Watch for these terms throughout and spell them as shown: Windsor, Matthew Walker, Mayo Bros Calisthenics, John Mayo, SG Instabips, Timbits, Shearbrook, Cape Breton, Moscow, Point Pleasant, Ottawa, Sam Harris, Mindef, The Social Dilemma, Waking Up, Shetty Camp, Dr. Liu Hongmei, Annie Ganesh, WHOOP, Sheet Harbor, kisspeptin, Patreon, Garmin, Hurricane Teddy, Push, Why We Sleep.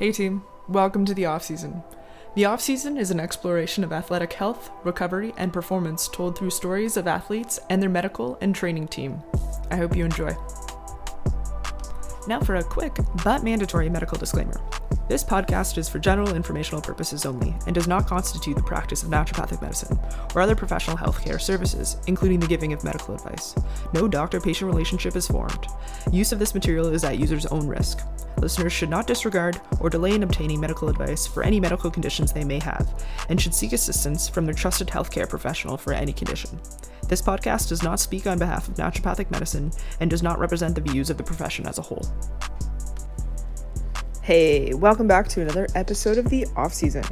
Hey team, welcome to the off-season. The off-season is an exploration of athletic health, recovery, and performance told through stories of athletes and their medical and training team. I hope you enjoy. Now for a quick but mandatory medical disclaimer. This podcast is for general informational purposes only and does not constitute the practice of naturopathic medicine or other professional healthcare services, including the giving of medical advice. No doctor-patient relationship is formed. Use of this material is at user's own risk. Listeners should not disregard or delay in obtaining medical advice for any medical conditions they may have and should seek assistance from their trusted healthcare professional for any condition. This podcast does not speak on behalf of naturopathic medicine and does not represent the views of the profession as a whole. Hey, welcome back to another episode of the off-season.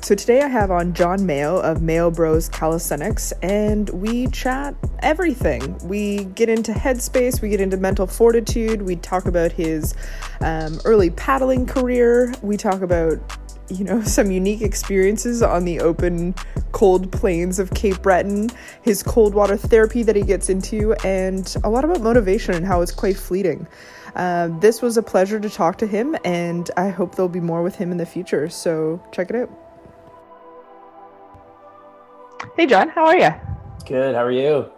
So today I have on John Mayo of Mayo Bros Calisthenics, and we chat everything. We get into headspace, we get into mental fortitude, we talk about his early paddling career, we talk about some unique experiences on the open cold plains of Cape Breton, his cold water therapy that he gets into, and a lot about motivation and how it's quite fleeting. This was a pleasure to talk to him, and I hope there'll be more with him in the future, so check it out. Hey John, how are you? Good, how are you?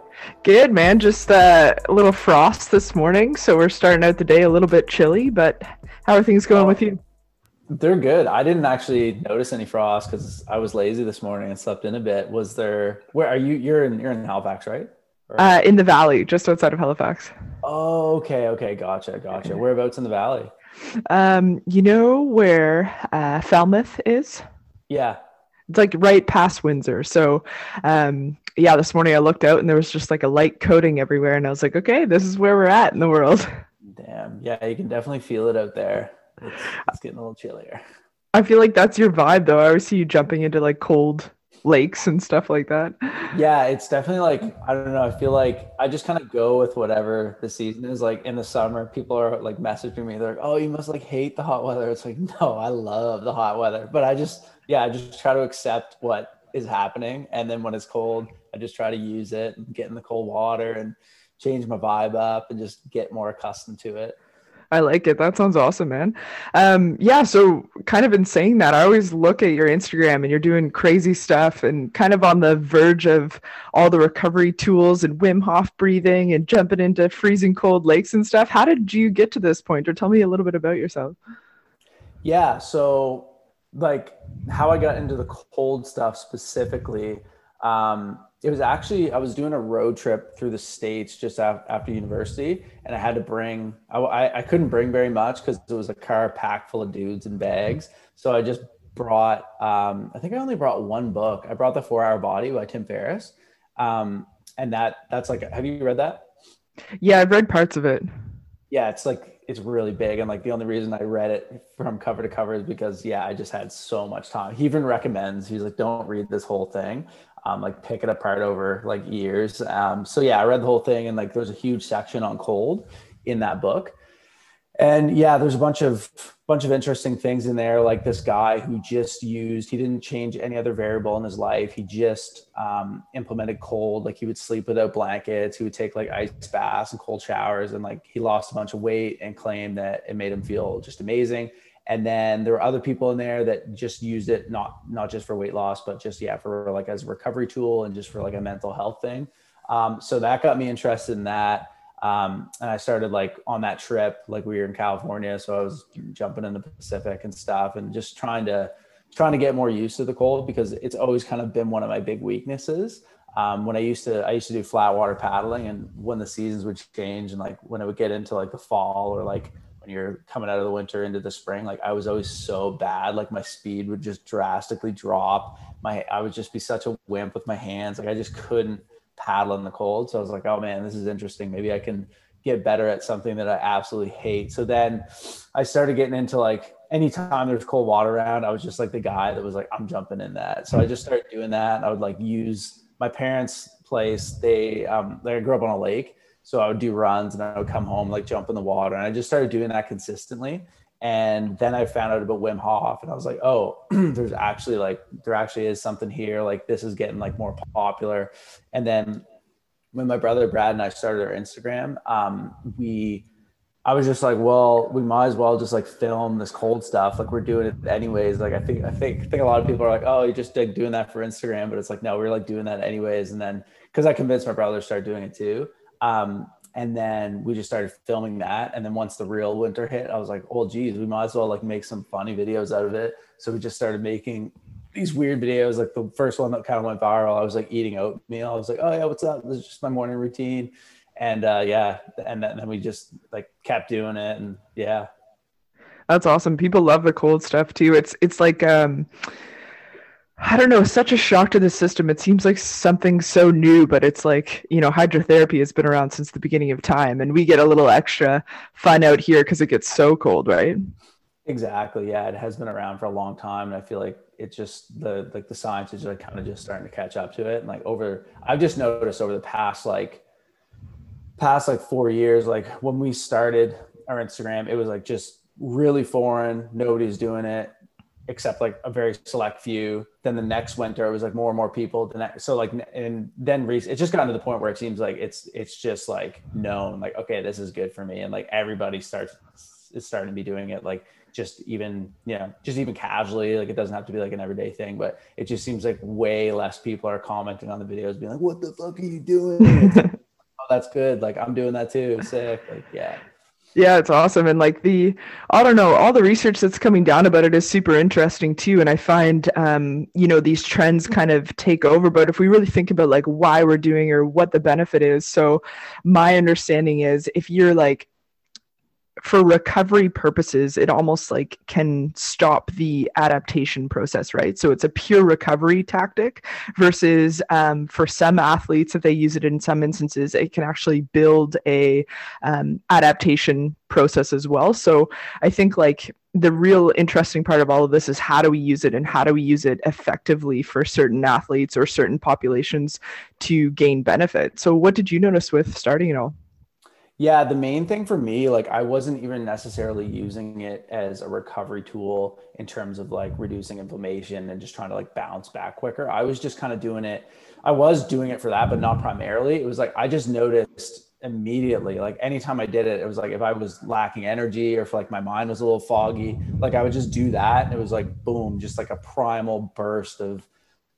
Good, man. Just a little frost this morning, so we're starting out the day a little bit chilly, but how are things going with you? They're good. I didn't actually notice any frost because I was lazy this morning and slept in a bit. Was there? Where are you? You're in Halifax, right? Or... in the valley, just outside of Halifax. Oh, okay, gotcha. Okay. Whereabouts in the valley? You know where Falmouth is? Yeah, it's like right past Windsor. So, yeah, this morning I looked out and there was just like a light coating everywhere, and I was like, okay, this is where we're at in the world. Damn. Yeah, you can definitely feel it out there. It's getting a little chillier. I feel like that's your vibe though. I always see you jumping into like cold lakes and stuff like that. Yeah, it's definitely like, I don't know, I feel like I just kind of go with whatever the season is. Like in the summer, people are like messaging me, they're like, oh, you must like hate the hot weather. It's like, no, I love the hot weather, but I just try to accept what is happening. And then when it's cold, I just try to use it and get in the cold water and change my vibe up and just get more accustomed to it. I like it. That sounds awesome, man. Yeah, so kind of in saying that, I always look at your Instagram and you're doing crazy stuff and kind of on the verge of all the recovery tools and Wim Hof breathing and jumping into freezing cold lakes and stuff. How did you get to this point? Or tell me a little bit about yourself. Yeah, so like how I got into the cold stuff specifically, it was actually, I was doing a road trip through the States just after university, and I had to bring, I couldn't bring very much because it was a car packed full of dudes and bags. So I just brought, I think I only brought one book. I brought The 4 Hour Body by Tim Ferriss. And that's like, have you read that? Yeah, I've read parts of it. Yeah, it's like, it's really big. And like the only reason I read it from cover to cover is because, yeah, I just had so much time. He even recommends, he's like, don't read this whole thing. Like pick it apart over like years. So yeah, I read the whole thing, and like there's a huge section on cold in that book. And yeah, there's a bunch of interesting things in there. Like this guy who just he didn't change any other variable in his life. He just implemented cold. Like he would sleep without blankets. He would take like ice baths and cold showers. And like he lost a bunch of weight and claimed that it made him feel just amazing. And then there were other people in there that just used it, not just for weight loss, but just, yeah, for like as a recovery tool and just for like a mental health thing. So that got me interested in that. And I started like on that trip, like we were in California. So I was jumping in the Pacific and stuff and just trying to get more used to the cold because it's always kind of been one of my big weaknesses. When I used to do flat water paddling, and when the seasons would change and like when it would get into like the fall or like, when you're coming out of the winter into the spring, like I was always so bad. Like my speed would just drastically drop. I would just be such a wimp with my hands. Like I just couldn't paddle in the cold. So I was like, oh man, this is interesting. Maybe I can get better at something that I absolutely hate. So then I started getting into like anytime there's cold water around, I was just like the guy that was like, I'm jumping in that. So I just started doing that. And I would like use my parents' place. They grew up on a lake. So I would do runs and I would come home, like jump in the water. And I just started doing that consistently. And then I found out about Wim Hof and I was like, oh, there actually is something here. Like this is getting like more popular. And then when my brother Brad and I started our Instagram, I was just like, well, we might as well just like film this cold stuff. Like we're doing it anyways. Like I think a lot of people are like, oh, you're just like doing that for Instagram, but it's like, no, we're like doing that anyways. And then, cause I convinced my brother to start doing it too. And then we just started filming that. And then once the real winter hit, I was like, oh geez, we might as well like make some funny videos out of it. So we just started making these weird videos. Like the first one that kind of went viral, I was like eating oatmeal. I was like, oh yeah, what's up? This is just my morning routine. And yeah, and then we just like kept doing it, and yeah, that's awesome. People love the cold stuff too. It's like I don't know, such a shock to the system. It seems like something so new, but it's like, you know, hydrotherapy has been around since the beginning of time, and we get a little extra fun out here because it gets so cold, right? Exactly. Yeah, it has been around for a long time, and I feel like it's just the like the science is like kind of just starting to catch up to it, and like over I've just noticed over the past 4 years, like when we started our Instagram, it was like just really foreign. Nobody's doing it except like a very select few. Then the next winter, it was like more and more people. It's just gotten to the point where it seems like it's just like known, like, okay, this is good for me. And like everybody is starting to be doing it. Like just even, you know, just even casually, like it doesn't have to be like an everyday thing, but it just seems like way less people are commenting on the videos being like, what the fuck are you doing? That's good, like I'm doing that too, sick. Like yeah, it's awesome. And like I don't know, all the research that's coming down about it is super interesting too. And I find you know, these trends kind of take over, but if we really think about like why we're doing or what the benefit is. So my understanding is if you're like for recovery purposes, it almost like can stop the adaptation process, right? So it's a pure recovery tactic versus for some athletes, if they use it in some instances, it can actually build a adaptation process as well. So I think like the real interesting part of all of this is how do we use it, and how do we use it effectively for certain athletes or certain populations to gain benefit. So what did you notice with starting it all? Yeah, the main thing for me, like I wasn't even necessarily using it as a recovery tool in terms of like reducing inflammation and just trying to like bounce back quicker. I was just kind of doing it. I was doing it for that, but not primarily. It was like, I just noticed immediately, like anytime I did it, it was like, if I was lacking energy or if like my mind was a little foggy, like I would just do that. And it was like, boom, just like a primal burst of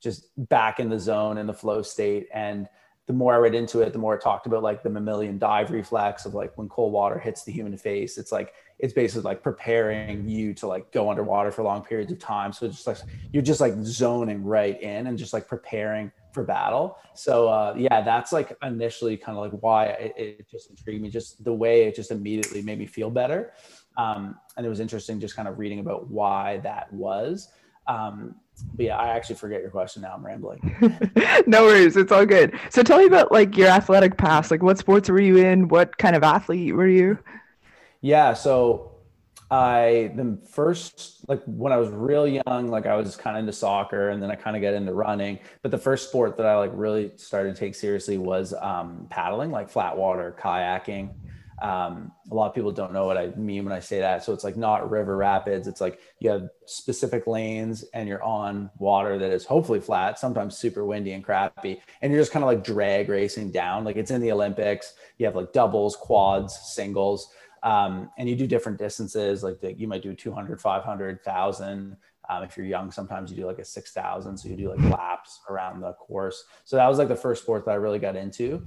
just back in the zone and the flow state. And the more I read into it, the more I talked about like the mammalian dive reflex of like when cold water hits the human face, it's like, it's basically like preparing you to like go underwater for long periods of time. So it's just like, you're just like zoning right in and just like preparing for battle. So yeah, that's like initially kind of like why it just intrigued me, just the way it just immediately made me feel better. And it was interesting just kind of reading about why that was. But yeah, I actually forget your question now. I'm rambling. No worries. It's all good. So tell me about like your athletic past. Like what sports were you in? What kind of athlete were you? Yeah. So when I was real young, like I was kind of into soccer, and then I kind of got into running, but the first sport that I like really started to take seriously was, paddling, like flat water, kayaking. A lot of people don't know what I mean when I say that. So it's like not river rapids. It's like you have specific lanes and you're on water that is hopefully flat, sometimes super windy and crappy. And you're just kind of like drag racing down. Like it's in the Olympics, you have like doubles, quads, singles, and you do different distances. Like you might do 200, 500, 1,000. If you're young, sometimes you do like a 6,000. So you do like laps around the course. So that was like the first sport that I really got into.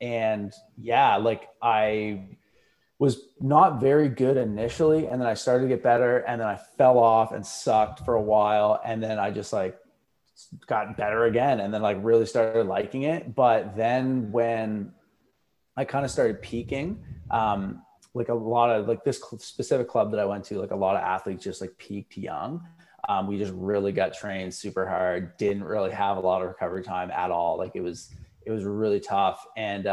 And yeah, like I was not very good initially, and then I started to get better, and then I fell off and sucked for a while, and then I just like got better again, and then like really started liking it. But then when I kind of started peaking, like a lot of like this specific club that I went to, like a lot of athletes just like peaked young. We just really got trained super hard, didn't really have a lot of recovery time at all. Like it was really tough. And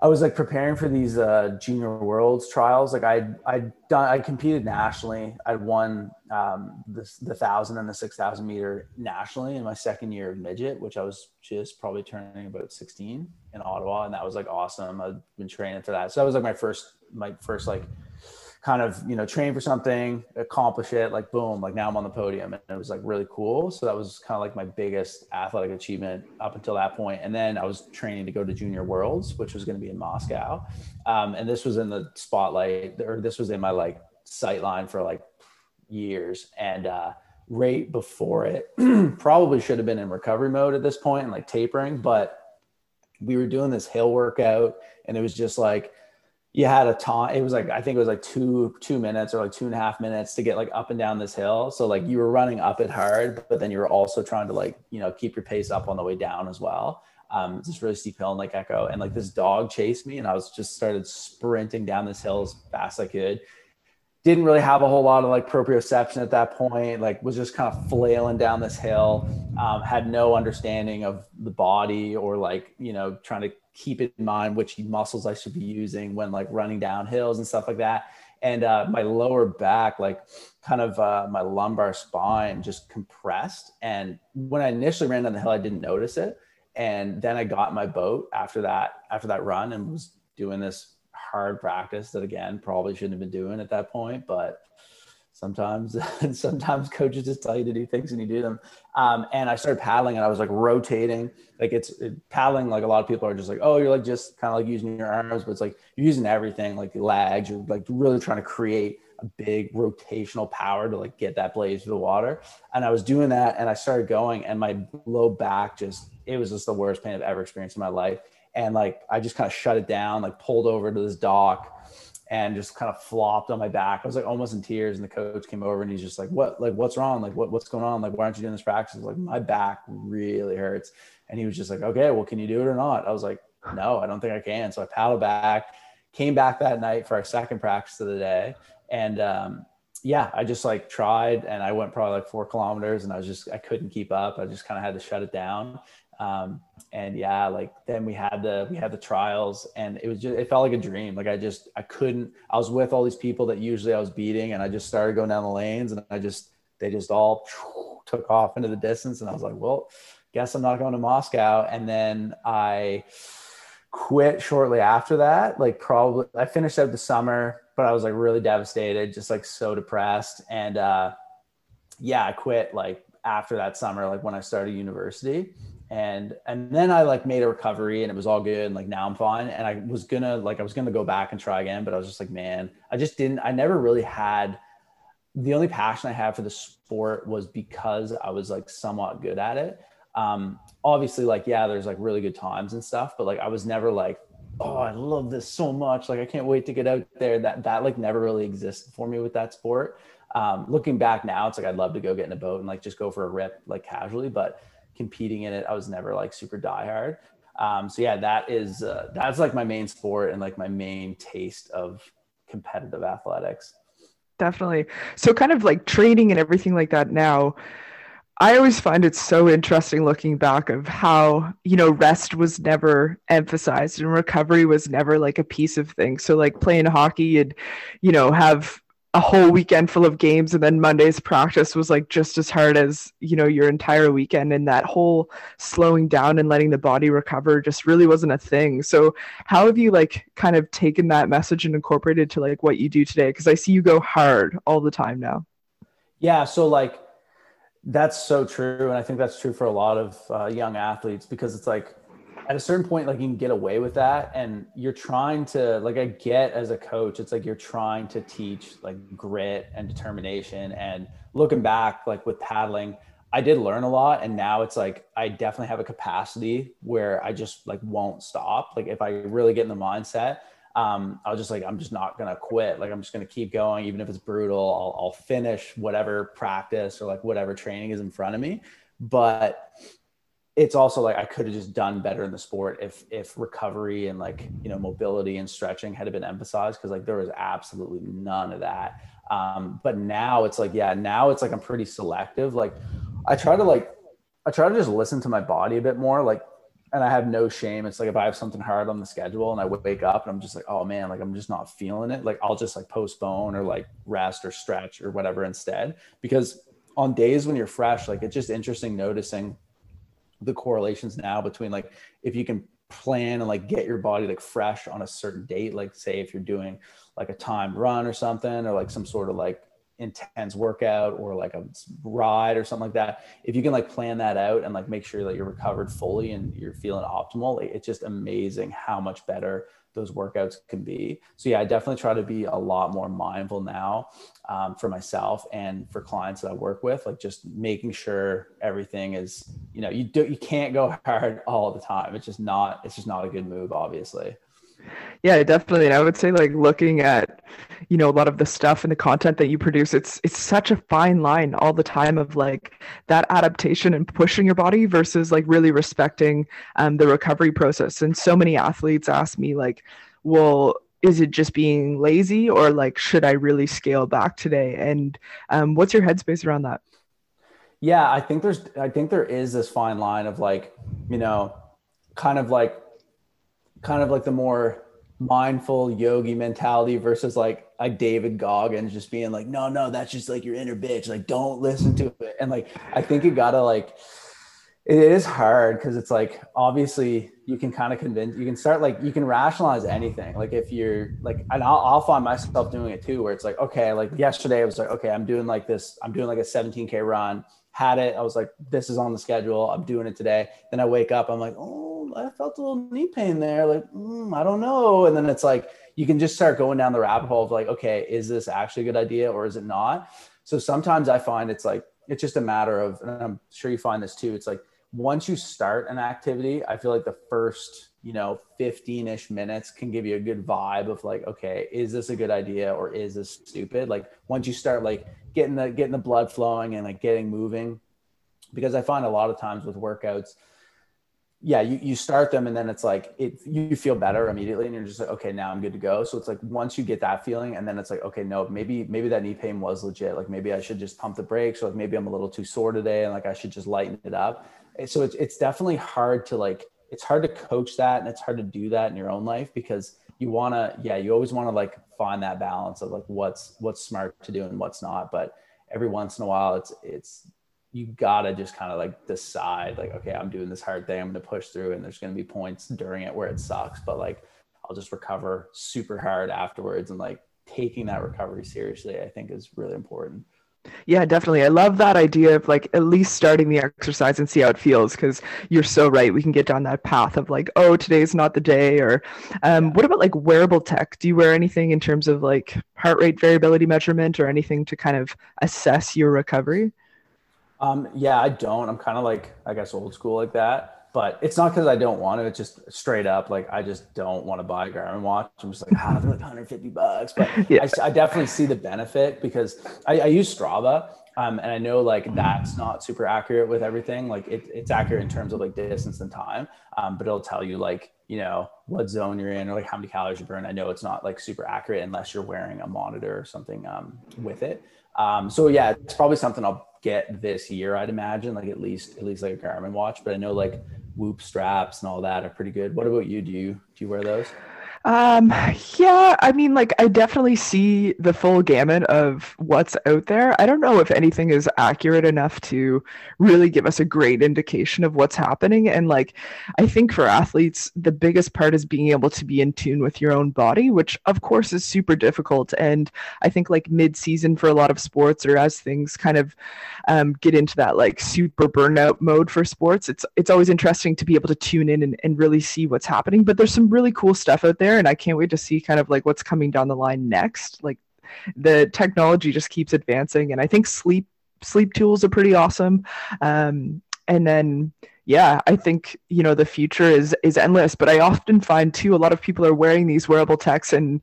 I was like preparing for these junior worlds trials. Like I competed nationally. I'd won the 1,000 and the 6,000 meter nationally in my second year of midget, which I was just probably turning about 16 in Ottawa. And that was like awesome. I'd been training for that. So that was like my first like kind of, you know, train for something, accomplish it, like boom, like now I'm on the podium. And it was like really cool. So that was kind of like my biggest athletic achievement up until that point. And then I was training to go to Junior Worlds, which was going to be in Moscow. And this was in the spotlight, or this was in my like sight line for like years. And right before it, probably should have been in recovery mode at this point and like tapering, but we were doing this hill workout and it was just like, you had a time, it was like, I think it was like two minutes or like 2.5 minutes to get like up and down this hill. So like you were running up it hard, but then you were also trying to like, you know, keep your pace up on the way down as well. It's this really steep hill and like echo, and like this dog chased me and I was just started sprinting down this hill as fast as I could. Didn't really have a whole lot of like proprioception at that point, like was just kind of flailing down this hill, had no understanding of the body or like, you know, trying to keep in mind which muscles I should be using when like running down hills and stuff like that. And my lower back, like kind of my lumbar spine just compressed. And when I initially ran down the hill, I didn't notice it. And then I got in my boat after that run and was doing this hard practice that again, probably shouldn't have been doing at that point, but sometimes coaches just tell you to do things and you do them. And I started paddling and I was like rotating, like paddling. Like a lot of people are just like, oh, you're like, just kind of like using your arms, but it's like, you're using everything, like legs, you're like really trying to create a big rotational power to like get that blade through the water. And I was doing that and I started going and my low back just, it was just the worst pain I've ever experienced in my life. And like, I just kind of shut it down, like pulled over to this dock and just kind of flopped on my back. I was like almost in tears. And the coach came over and he's just like, what, like, what's wrong? Like, what's going on? Like, why aren't you doing this practice? I was like, my back really hurts. And he was just like, okay, well, can you do it or not? I was like, no, I don't think I can. So I paddled back, came back that night for our second practice of the day. And, yeah, I just like tried and I went probably like 4 kilometers and I couldn't keep up. I just kind of had to shut it down. And yeah, like then we had the trials and it was just, it felt like a dream. Like I was with all these people that usually I was beating and I just started going down the lanes and they just all took off into the distance. And I was like, well, guess I'm not going to Moscow. And then I quit shortly after that. Like probably I finished out the summer, but I was like really devastated, just like so depressed. And, yeah, I quit like after that summer, like when I started university. And then I like made a recovery and it was all good. And like, now I'm fine. And I was going to go back and try again, but I was just like, man, I never really had, the only passion I had for the sport was because I was like somewhat good at it. Obviously like, yeah, there's like really good times and stuff, but like, I was never like, oh, I love this so much. Like, I can't wait to get out there. That like never really existed for me with that sport. Looking back now, it's like, I'd love to go get in a boat and like, just go for a rip, like casually, but competing in it, I was never like super diehard. So yeah, that's like my main sport and like my main taste of competitive athletics. Definitely. So kind of like training and everything like that now, I always find it so interesting looking back of how, you know, rest was never emphasized and recovery was never like a piece of things. So like playing hockey, you'd, you know, have a whole weekend full of games and then Monday's practice was like just as hard as, you know, your entire weekend, and that whole slowing down and letting the body recover just really wasn't a thing. So how have you like kind of taken that message and incorporated to like what you do today? Because I see you go hard all the time now. Yeah. So like, that's so true. And I think that's true for a lot of young athletes, because it's like, at a certain point, like you can get away with that. And you're trying to, like, I get as a coach, it's like, you're trying to teach like grit and determination. And looking back, like with paddling, I did learn a lot. And now it's like, I definitely have a capacity where I just like won't stop. Like if I really get in the mindset, I was just like, I'm just not going to quit. Like, I'm just going to keep going. Even if it's brutal, I'll finish whatever practice or like whatever training is in front of me. But it's also like I could have just done better in the sport if recovery and like, you know, mobility and stretching had been emphasized, because like there was absolutely none of that. But now it's like, yeah, now it's like I'm pretty selective. Like I try to just listen to my body a bit more, like, and I have no shame. It's like if I have something hard on the schedule and I wake up and I'm just like, oh man, like I'm just not feeling it. Like I'll just like postpone or like rest or stretch or whatever instead, because on days when you're fresh, like it's just interesting noticing the correlations now between like if you can plan and like get your body like fresh on a certain date. Like say if you're doing like a timed run or something, or like some sort of like intense workout or like a ride or something like that, if you can like plan that out and like make sure that you're recovered fully and you're feeling optimal, it's just amazing how much better those workouts can be. So yeah, I definitely try to be a lot more mindful now for myself and for clients that I work with, like just making sure everything is, you know, you can't go hard all the time. It's just not a good move, obviously. Yeah, definitely. And I would say like looking at, you know, a lot of the stuff and the content that you produce, it's such a fine line all the time of like that adaptation and pushing your body versus like really respecting the recovery process. And so many athletes ask me like, well, is it just being lazy or like, should I really scale back today? And what's your headspace around that? Yeah, I think there is this fine line of like, you know, kind of like the more mindful yogi mentality versus like a David Goggins just being like, no, that's just like your inner bitch. Like, don't listen to it. And like, I think you gotta like, it is hard. Cause it's like, obviously you can kind of you can rationalize anything. Like if you're like, and I'll find myself doing it too, where it's like, okay, like yesterday I was like, okay, I'm doing like a 17K run. Had it. I was like, this is on the schedule. I'm doing it today. Then I wake up. I'm like, oh, I felt a little knee pain there. Like, I don't know. And then it's like, you can just start going down the rabbit hole of like, okay, is this actually a good idea or is it not? So sometimes I find it's like, it's just a matter of, and I'm sure you find this too. It's like, once you start an activity, I feel like the first, you know, 15-ish minutes can give you a good vibe of like, okay, is this a good idea or is this stupid? Like once you start like getting the blood flowing and like getting moving, because I find a lot of times with workouts, yeah, you start them and then it's like, you feel better immediately and you're just like, okay, now I'm good to go. So it's like, once you get that feeling and then it's like, okay, no, maybe that knee pain was legit. Like maybe I should just pump the brakes, or like maybe I'm a little too sore today and like I should just lighten it up. So it's definitely hard to like, it's hard to coach that and it's hard to do that in your own life, because you always want to like find that balance of like what's smart to do and what's not. But every once in a while it's you gotta just kind of like decide like, okay, I'm doing this hard thing, I'm going to push through, and there's going to be points during it where it sucks, but like I'll just recover super hard afterwards. And like taking that recovery seriously, I think, is really important. Yeah, definitely. I love that idea of like at least starting the exercise and see how it feels, because you're so right. We can get down that path of like, oh, today's not the day. Or what about like wearable tech? Do you wear anything in terms of like heart rate variability measurement or anything to kind of assess your recovery? Yeah, I don't. I'm kind of like, I guess, old school like that. But it's not because I don't want it. It's just straight up like, I just don't want to buy a Garmin watch. I'm just like, they're like $150. But yeah. I definitely see the benefit, because I use Strava. And I know like that's not super accurate with everything. Like it's accurate in terms of like distance and time. But it'll tell you like, you know, what zone you're in or like how many calories you burn. I know it's not like super accurate unless you're wearing a monitor or something with it. So yeah, it's probably something I'll get this year, I'd imagine, like at least like a Garmin watch. But I know like WHOOP straps and all that are pretty good. What about you? Do you wear those? Yeah, I mean, like I definitely see the full gamut of what's out there. I don't know if anything is accurate enough to really give us a great indication of what's happening. And like, I think for athletes, the biggest part is being able to be in tune with your own body, which of course is super difficult. And I think like mid-season for a lot of sports, or as things kind of get into that like super burnout mode for sports, it's always interesting to be able to tune in and really see what's happening. But there's some really cool stuff out there. And I can't wait to see kind of like what's coming down the line next. Like the technology just keeps advancing, and I think sleep tools are pretty awesome. And then, yeah, I think, you know, the future is endless. But I often find too, a lot of people are wearing these wearable techs and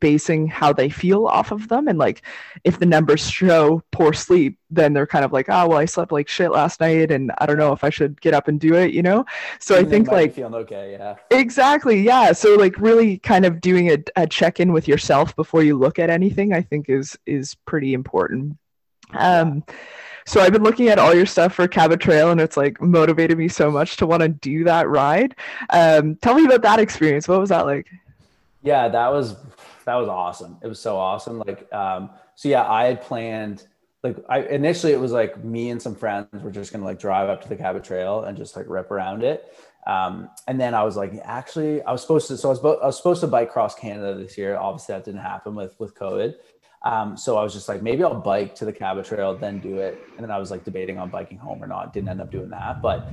basing how they feel off of them. And like, if the numbers show poor sleep, then they're kind of like, oh, well, I slept like shit last night, and I don't know if I should get up and do it, you know? So I think like feeling okay, yeah. Exactly, yeah. So like really kind of doing a check-in with yourself before you look at anything, I think is pretty important. So I've been looking at all your stuff for Cabot Trail, and it's like motivated me so much to want to do that ride. Tell me about that experience. What was that like? Yeah, that was awesome. It was so awesome. Like, so yeah, I had planned, like initially it was like me and some friends were just going to like drive up to the Cabot Trail and just like rip around it. And then I was like, actually, I was supposed to bike cross Canada this year. Obviously that didn't happen with COVID. So I was just like, maybe I'll bike to the Cabot Trail, then do it. And then I was like debating on biking home or not. Didn't end up doing that. But,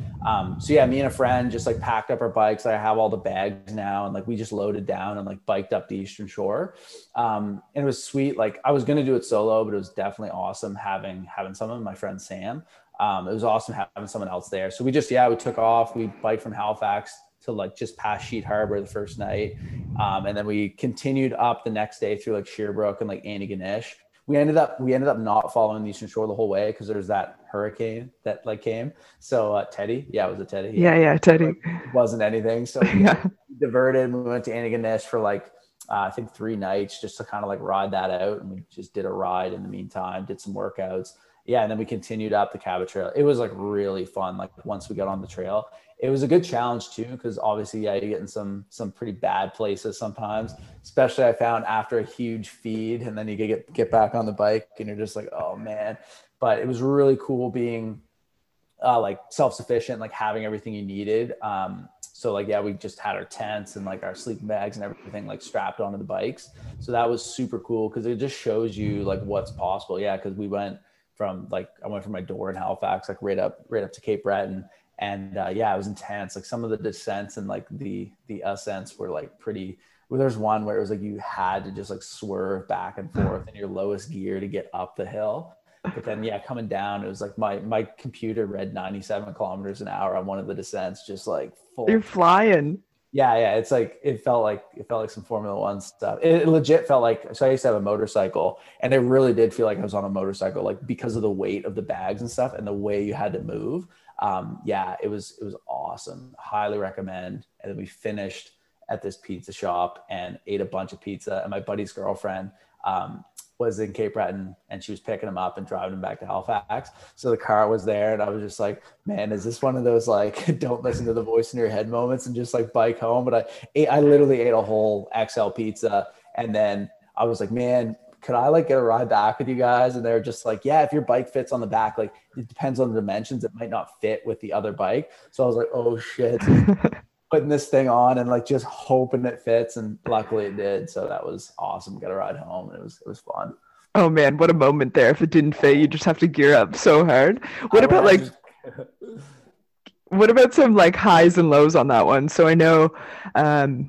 so yeah, me and a friend just like packed up our bikes. I have all the bags now. And like, we just loaded down and like biked up the Eastern Shore. And it was sweet. Like I was going to do it solo, but it was definitely awesome having someone, my friend, Sam. It was awesome having someone else there. So we just, yeah, we took off, we biked from Halifax to like just past Sheet Harbor the first night. And then we continued up the next day through like Shearbrook and like Annie Ganesh. We ended up not following the Eastern Shore the whole way because there's that hurricane that like came. So Teddy, yeah, it was a Teddy. Yeah, Teddy. It wasn't anything. So we diverted and we went to Annie Ganesh for like, I think 3 nights just to kind of like ride that out. And we just did a ride in the meantime, did some workouts. Yeah. And then we continued up the Cabot Trail. It was like really fun. Like once we got on the trail, it was a good challenge too, because obviously, yeah, you get in some pretty bad places sometimes, especially I found after a huge feed, and then you get back on the bike and you're just like, oh man. But it was really cool being like self-sufficient, like having everything you needed. So like, yeah, we just had our tents and like our sleeping bags and everything like strapped onto the bikes. So that was super cool because it just shows you like what's possible. Yeah. Because we went from my door in Halifax, like right up to Cape Breton. And yeah, it was intense. Like some of the descents and like the ascents were like pretty, well, there's one where it was like, you had to just like swerve back and forth in your lowest gear to get up the hill. But then yeah, coming down, it was like my computer read 97 kilometers an hour on one of the descents, just like full. You're flying. Yeah. It's like, it felt like some Formula One stuff. It legit felt like, so I used to have a motorcycle and it really did feel like I was on a motorcycle, like because of the weight of the bags and stuff and the way you had to move. Yeah, it was awesome. Highly recommend. And then we finished at this pizza shop and ate a bunch of pizza. And my buddy's girlfriend, was in Cape Breton and she was picking him up and driving him back to Halifax. So the car was there and I was just like, man, is this one of those like don't listen to the voice in your head moments and just like bike home? But I literally ate a whole XL pizza and then I was like, man, could I like get a ride back with you guys? And they're just like, yeah, if your bike fits on the back, like it depends on the dimensions, it might not fit with the other bike. So I was like, oh shit. Putting this thing on and like just hoping it fits, and luckily it did. So that was awesome. Got a ride home. It was fun. Oh man, what a moment there! If it didn't fit, you just have to gear up so hard. What about some like highs and lows on that one? So I know, well,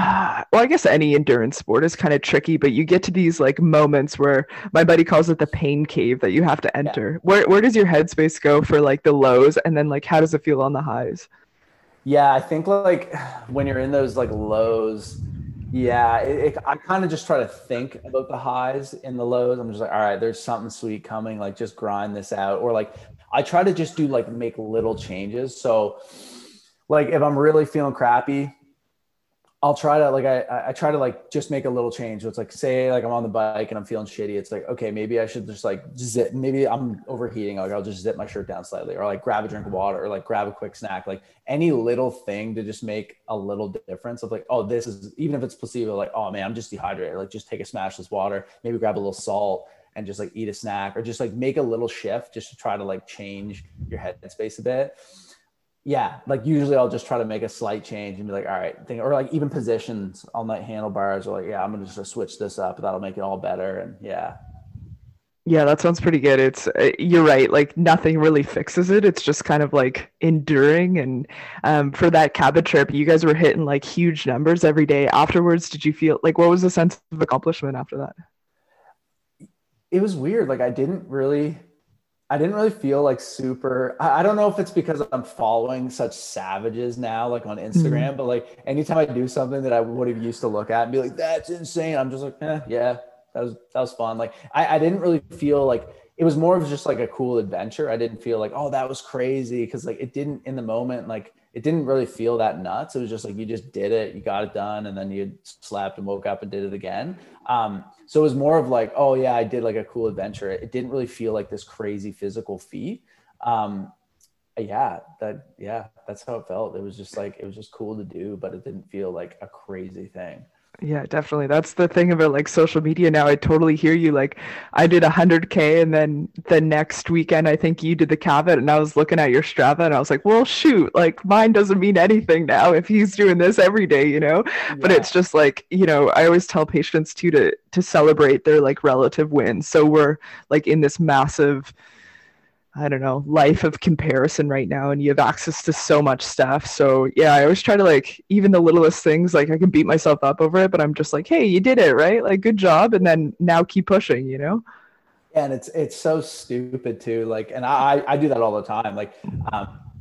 I guess any endurance sport is kind of tricky, but you get to these like moments where my buddy calls it the pain cave that you have to enter. Yeah. Where does your headspace go for like the lows, and then like how does it feel on the highs? Yeah, I think like when you're in those like lows, yeah, I kind of just try to think about the highs and the lows. I'm just like, all right, there's something sweet coming, like just grind this out. Or like I try to just do like make little changes. So like if I'm really feeling crappy, I'll try to like, I try to like just make a little change. So it's like, say like I'm on the bike and I'm feeling shitty. It's like, okay, maybe I should just like zip. Maybe I'm overheating. Like I'll just zip my shirt down slightly, or like grab a drink of water, or like grab a quick snack, like any little thing to just make a little difference of like, oh, this is, even if it's placebo, like, oh man, I'm just dehydrated. Like just take a Smashless water, maybe grab a little salt and just like eat a snack, or just like make a little shift just to try to like change your headspace a bit. Yeah, like usually I'll just try to make a slight change and be like, all right, or like even positions on like handlebars, or like, yeah, I'm gonna just switch this up, that'll make it all better. And yeah, that sounds pretty good. It's you're right, like nothing really fixes it, it's just kind of like enduring. And for that Cabot trip, you guys were hitting like huge numbers every day afterwards. Did you feel like, what was the sense of accomplishment after that? It was weird, like I didn't really feel like super, I don't know if it's because I'm following such savages now, like on Instagram, but like anytime I do something that I would have used to look at and be like, that's insane, I'm just like, yeah, that was fun. Like I didn't really feel like, it was more of just like a cool adventure. I didn't feel like, oh, that was crazy. Cause like it didn't in the moment, like it didn't really feel that nuts. It was just like, you just did it, you got it done. And then you slept and woke up and did it again. So it was more of like, oh yeah, I did like a cool adventure. It didn't really feel like this crazy physical feat. That's how it felt. It was just cool to do, but it didn't feel like a crazy thing. Yeah, definitely. That's the thing about like social media now. I totally hear you. Like I did 100K and then the next weekend, I think you did the Cabot, and I was looking at your Strava and I was like, well, shoot, like mine doesn't mean anything now if he's doing this every day, you know? Yeah. But it's just like, you know, I always tell patients too to celebrate their like relative wins. So we're like in this massive, I don't know, life of comparison right now, and you have access to so much stuff. So yeah, I always try to like, even the littlest things, like I can beat myself up over it, but I'm just like, hey, you did it, right? Like, good job. And then now keep pushing, you know? Yeah, and it's so stupid too. Like, and I do that all the time. Like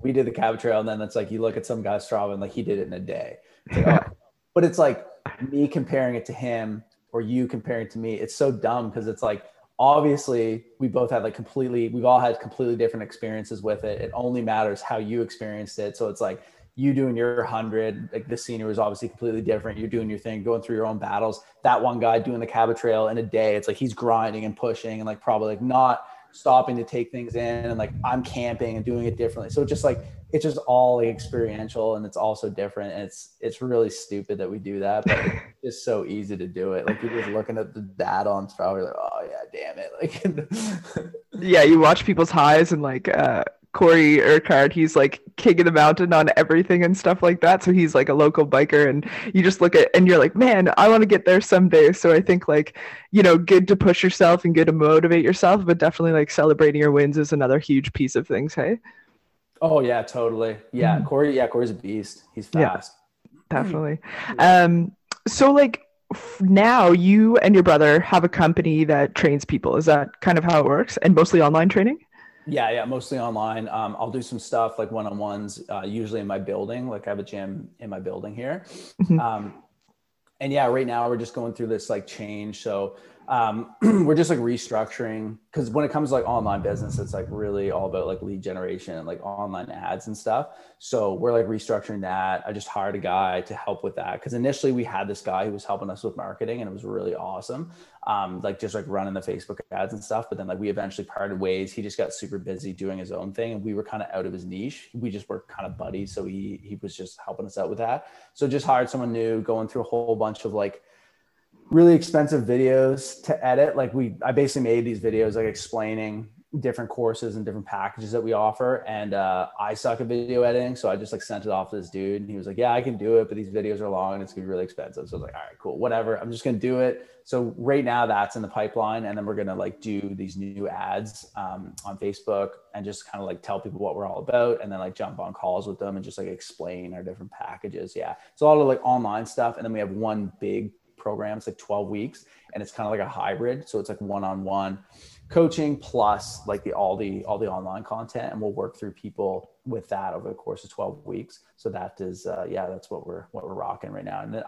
we did the Cabot Trail, and then it's like, you look at some guy's Strava and like, he did it in a day. It's like, oh. But it's like me comparing it to him or you comparing it to me. It's so dumb. Cause it's like, obviously we both had like we've all had completely different experiences with it. It only matters how you experienced it. So it's like you doing your 100, like the scenery was obviously completely different. You're doing your thing, going through your own battles. That one guy doing the Cabot Trail in a day, it's like he's grinding and pushing and like probably like not stopping to take things in, and like I'm camping and doing it differently. So just like, it's just all like experiential, and it's also different. And it's really stupid that we do that, but it's just so easy to do it. Like you're just looking at the data on Strava, like, oh yeah, damn it. Like, yeah, you watch people's highs, and like Cory Urquhart, he's like king of the mountain on everything and stuff like that. So he's like a local biker, and you just look at, and you're like, man, I want to get there someday. So I think like, you know, good to push yourself and good to motivate yourself, but definitely like celebrating your wins is another huge piece of things. Hey. Oh yeah, totally. Yeah. Mm-hmm. Cory's a beast. He's fast. Yeah, definitely. So like now you and your brother have a company that trains people. Is that kind of how it works? And mostly online training? Yeah, mostly online. I'll do some stuff like one-on-ones, usually in my building. Like I have a gym in my building here. Mm-hmm. And yeah, right now we're just going through this like change. So we're just like restructuring, because when it comes to like online business, it's like really all about like lead generation and like online ads and stuff. So we're like restructuring that. I just hired a guy to help with that, because initially we had this guy who was helping us with marketing, and it was really awesome. Like just like running the Facebook ads and stuff. But then like we eventually parted ways. He just got super busy doing his own thing, and we were kind of out of his niche. We just were kind of buddies. So he was just helping us out with that. So just hired someone new, going through a whole bunch of like really expensive videos to edit. Like I basically made these videos like explaining different courses and different packages that we offer. And I suck at video editing. So I just like sent it off to this dude, and he was like, yeah, I can do it, but these videos are long and it's gonna be really expensive. So I was like, all right, cool, whatever. I'm just gonna do it. So right now that's in the pipeline. And then we're gonna like do these new ads on Facebook, and just kind of like tell people what we're all about, and then like jump on calls with them and just like explain our different packages. Yeah, it's a lot of like online stuff. And then we have one big programs like 12 weeks, and it's kind of like a hybrid. So it's like one-on-one coaching plus like all the online content, and we'll work through people with that over the course of 12 weeks. So that is that's what we're rocking right now. And then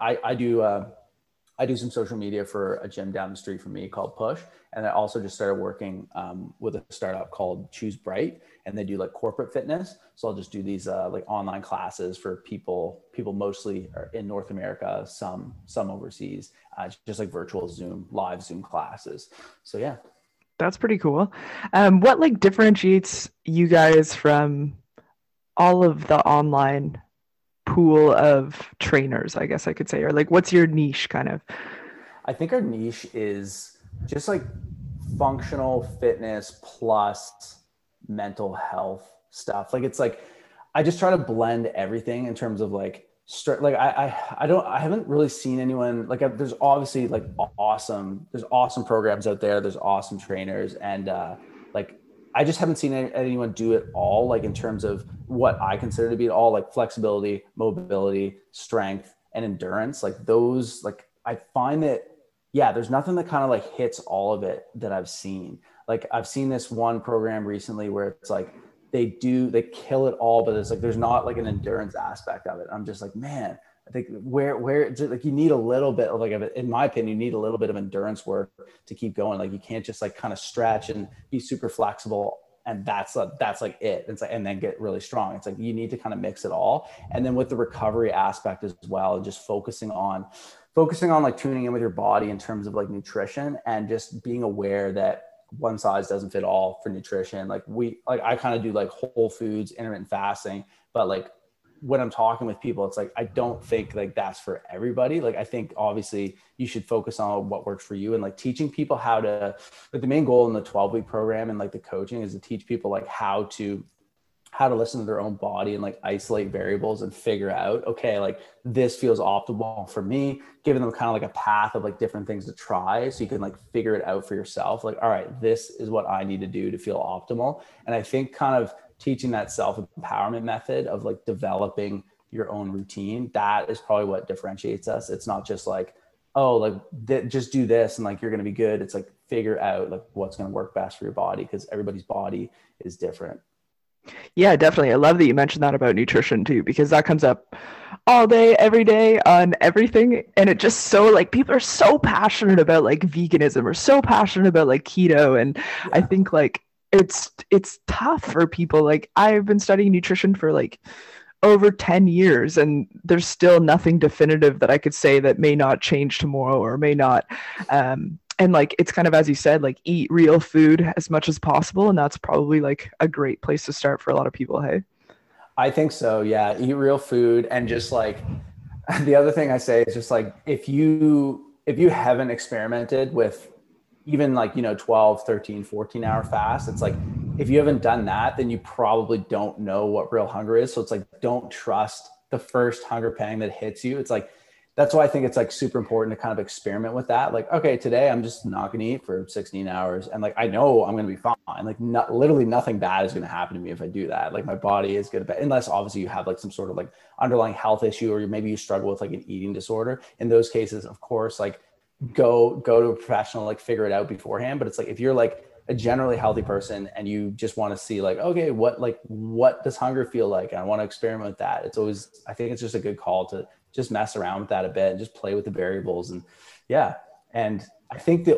I do some social media for a gym down the street from me called Push. And I also just started working with a startup called Choose Bright, and they do like corporate fitness. So I'll just do these like online classes for people mostly are in North America, some overseas, just like virtual live Zoom classes. So yeah. That's pretty cool. What like differentiates you guys from all of the online pool of trainers, I guess I could say, or like, what's your niche kind of? I think our niche is just like functional fitness plus mental health stuff. Like, it's like, I just try to blend everything in terms of like, I haven't really seen anyone like, there's obviously like awesome programs out there. There's awesome trainers. And like, I just haven't seen anyone do it all, like in terms of what I consider to be all like flexibility, mobility, strength, and endurance. Like those, like I find that, yeah, there's nothing that kind of like hits all of it that I've seen. Like I've seen this one program recently where it's like, they kill it all, but it's like, there's not like an endurance aspect of it. I'm just like, man, I think where like you need a little bit of like, in my opinion, you need a little bit of endurance work to keep going. Like you can't just like kind of stretch and be super flexible, and that's like it. It's like, and then get really strong. It's like, you need to kind of mix it all. And then with the recovery aspect as well, and just focusing on like tuning in with your body in terms of like nutrition, and just being aware that one size doesn't fit all for nutrition. Like I kind of do like whole foods, intermittent fasting, but like when I'm talking with people, it's like, I don't think like that's for everybody. Like, I think obviously you should focus on what works for you, and like teaching people how to, like the main goal in the 12-week program and like the coaching is to teach people like how to listen to their own body and like isolate variables and figure out, okay, like this feels optimal for me, giving them kind of like a path of like different things to try. So you can like figure it out for yourself. Like, all right, this is what I need to do to feel optimal. And I think kind of teaching that self-empowerment method of like developing your own routine, that is probably what differentiates us. It's not just like, oh, like just do this and like, you're going to be good. It's like, figure out like what's going to work best for your body, because everybody's body is different. Yeah, definitely. I love that you mentioned that about nutrition too, because that comes up all day, every day on everything. And it just so like people are so passionate about like veganism or so passionate about like keto. And yeah. I think like it's tough for people. Like I've been studying nutrition for like over 10 years and there's still nothing definitive that I could say that may not change tomorrow or may not. And like, it's kind of, as you said, like eat real food as much as possible. And that's probably like a great place to start for a lot of people. Hey, I think so. Yeah. Eat real food. And just like, the other thing I say is just like, if you haven't experimented with even like, you know, 12, 13, 14-hour fast, it's like, if you haven't done that, then you probably don't know what real hunger is. So it's like, don't trust the first hunger pang that hits you. It's like, that's why I think it's like super important to kind of experiment with that. Like, okay, today I'm just not going to eat for 16 hours. And like, I know I'm going to be fine. Like literally nothing bad is going to happen to me if I do that. Like my body is good, unless obviously you have like some sort of like underlying health issue, or maybe you struggle with like an eating disorder. In those cases, of course, like go to a professional, like figure it out beforehand. But it's like, if you're like a generally healthy person and you just want to see like, okay, what does hunger feel like? And I want to experiment with that. It's always, I think it's just a good call to just mess around with that a bit and just play with the variables. And yeah. And I think I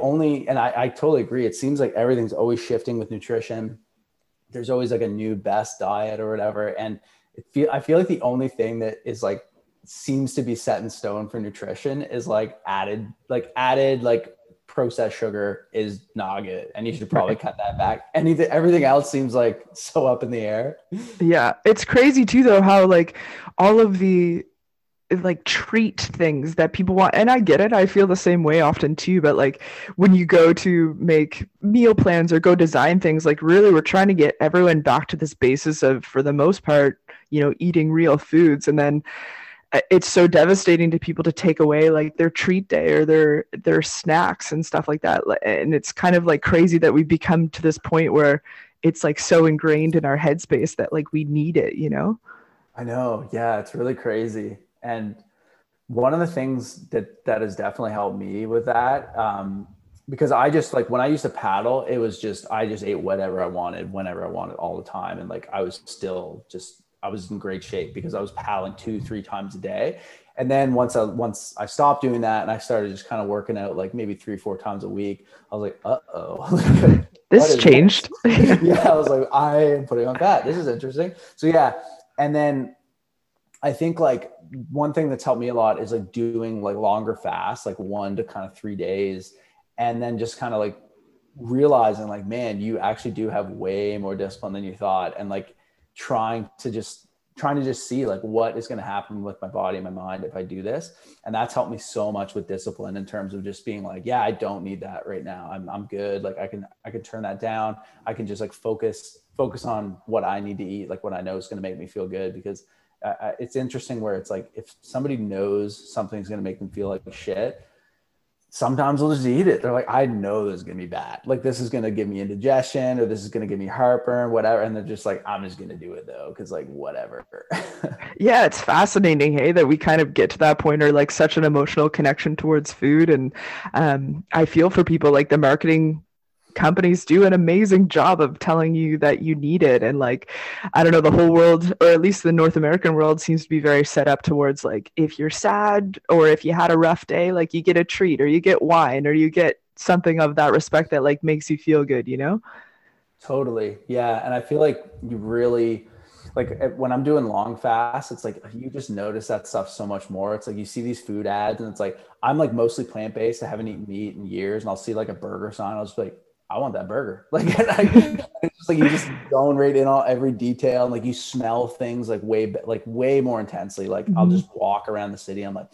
totally agree. It seems like everything's always shifting with nutrition. There's always like a new best diet or whatever. And I feel like the only thing that is like, seems to be set in stone for nutrition is like added, like processed sugar is not good. And you should probably cut that back. Everything else seems like so up in the air. Yeah. It's crazy too, though, how like all of the, like treat things that people want, and I get it, I feel the same way often too, but like when you go to make meal plans or go design things, like really we're trying to get everyone back to this basis of, for the most part, you know, eating real foods. And then it's so devastating to people to take away like their treat day or their snacks and stuff like that. And it's kind of like crazy that we've become to this point where it's like so ingrained in our headspace that like we need it, you know? I know. Yeah, it's really crazy. And one of the things that has definitely helped me with that, because I just like, when I used to paddle, it was just, I just ate whatever I wanted, whenever I wanted, all the time. And like, I was still just, I was in great shape because I was paddling 2-3 times a day. And then once I stopped doing that and I started just kind of working out like maybe 3-4 times a week, I was like, uh-oh, this changed. Yeah. I was like, I am putting on fat. This is interesting. So yeah. And then I think like one thing that's helped me a lot is like doing like longer fasts, like 1 to kind of 3 days. And then just kind of like realizing like, man, you actually do have way more discipline than you thought. And like trying to just see like what is going to happen with my body and my mind if I do this. And that's helped me so much with discipline in terms of just being like, yeah, I don't need that right now. I'm good. Like I can turn that down. I can just like focus on what I need to eat, like what I know is going to make me feel good. Because it's interesting where it's like, if somebody knows something's going to make them feel like shit, sometimes they'll just eat it. They're like, I know this is going to be bad. Like this is going to give me indigestion, or this is going to give me heartburn, whatever. And they're just like, I'm just going to do it though. Cause like, whatever. Yeah. It's fascinating. Hey, that we kind of get to that point, or like such an emotional connection towards food. And I feel for people, like the marketing companies do an amazing job of telling you that you need it. And like, I don't know, the whole world, or at least the North American world, seems to be very set up towards like, if you're sad or if you had a rough day, like you get a treat or you get wine or you get something of that respect that like makes you feel good, you know? Totally. Yeah. And I feel like you really, like when I'm doing long fasts, it's like, you just notice that stuff so much more. It's like, you see these food ads and it's like, I'm like mostly plant-based. I haven't eaten meat in years. And I'll see like a burger sign. I'll just be like, I want that burger. Like, it's just like you just zone right in on every detail. And like you smell things like way more intensely. Like I'll just walk around the city. I'm like,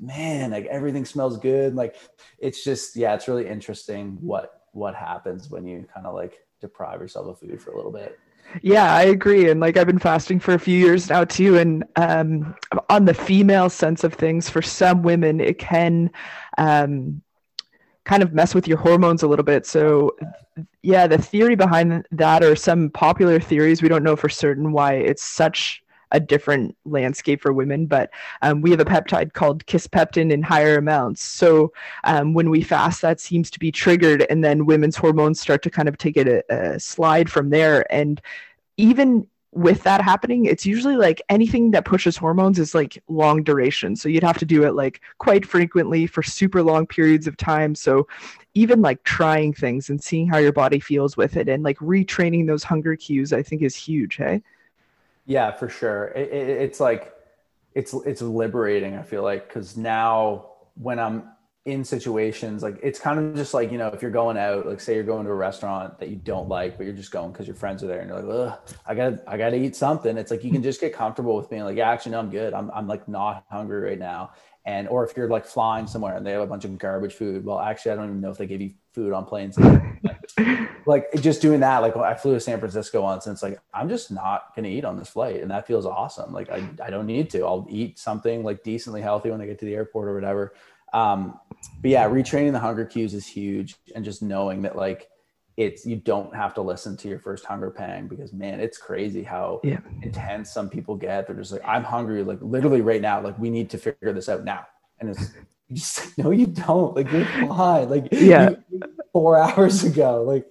man, like everything smells good. Like it's just, yeah, it's really interesting what happens when you kind of like deprive yourself of food for a little bit. Yeah, I agree. And like I've been fasting for a few years now too. And on the female sense of things, for some women, it can kind of mess with your hormones a little bit. So yeah, the theory behind that, or some popular theories, we don't know for certain why it's such a different landscape for women, but we have a peptide called kisspeptin in higher amounts. So when we fast, that seems to be triggered, and then women's hormones start to kind of take it a slide from there. And even with that happening, it's usually like anything that pushes hormones is like long duration. So you'd have to do it like quite frequently for super long periods of time. So even like trying things and seeing how your body feels with it, and like retraining those hunger cues, I think is huge. Hey? Yeah, for sure. It's like, it's liberating, I feel like, because now when I'm in situations, like it's kind of just like, you know, if you're going out, like say you're going to a restaurant that you don't like, but you're just going because your friends are there, and you're like, ugh, I gotta eat something. It's like, you can just get comfortable with being like, yeah, actually, no, I'm good. I'm like not hungry right now. And, or if you're like flying somewhere and they have a bunch of garbage food, well, actually, I don't even know if they give you food on planes. Like just doing that. Like I flew to San Francisco once, and it's like, I'm just not going to eat on this flight. And that feels awesome. Like I don't need to, I'll eat something like decently healthy when I get to the airport or whatever. But yeah, retraining the hunger cues is huge. And just knowing that like you don't have to listen to your first hunger pang, because man, it's crazy how intense some people get. They're just like, I'm hungry, like literally right now, like we need to figure this out now. And it's just like, no, you don't, like you're fine. Like yeah, 4 hours ago, like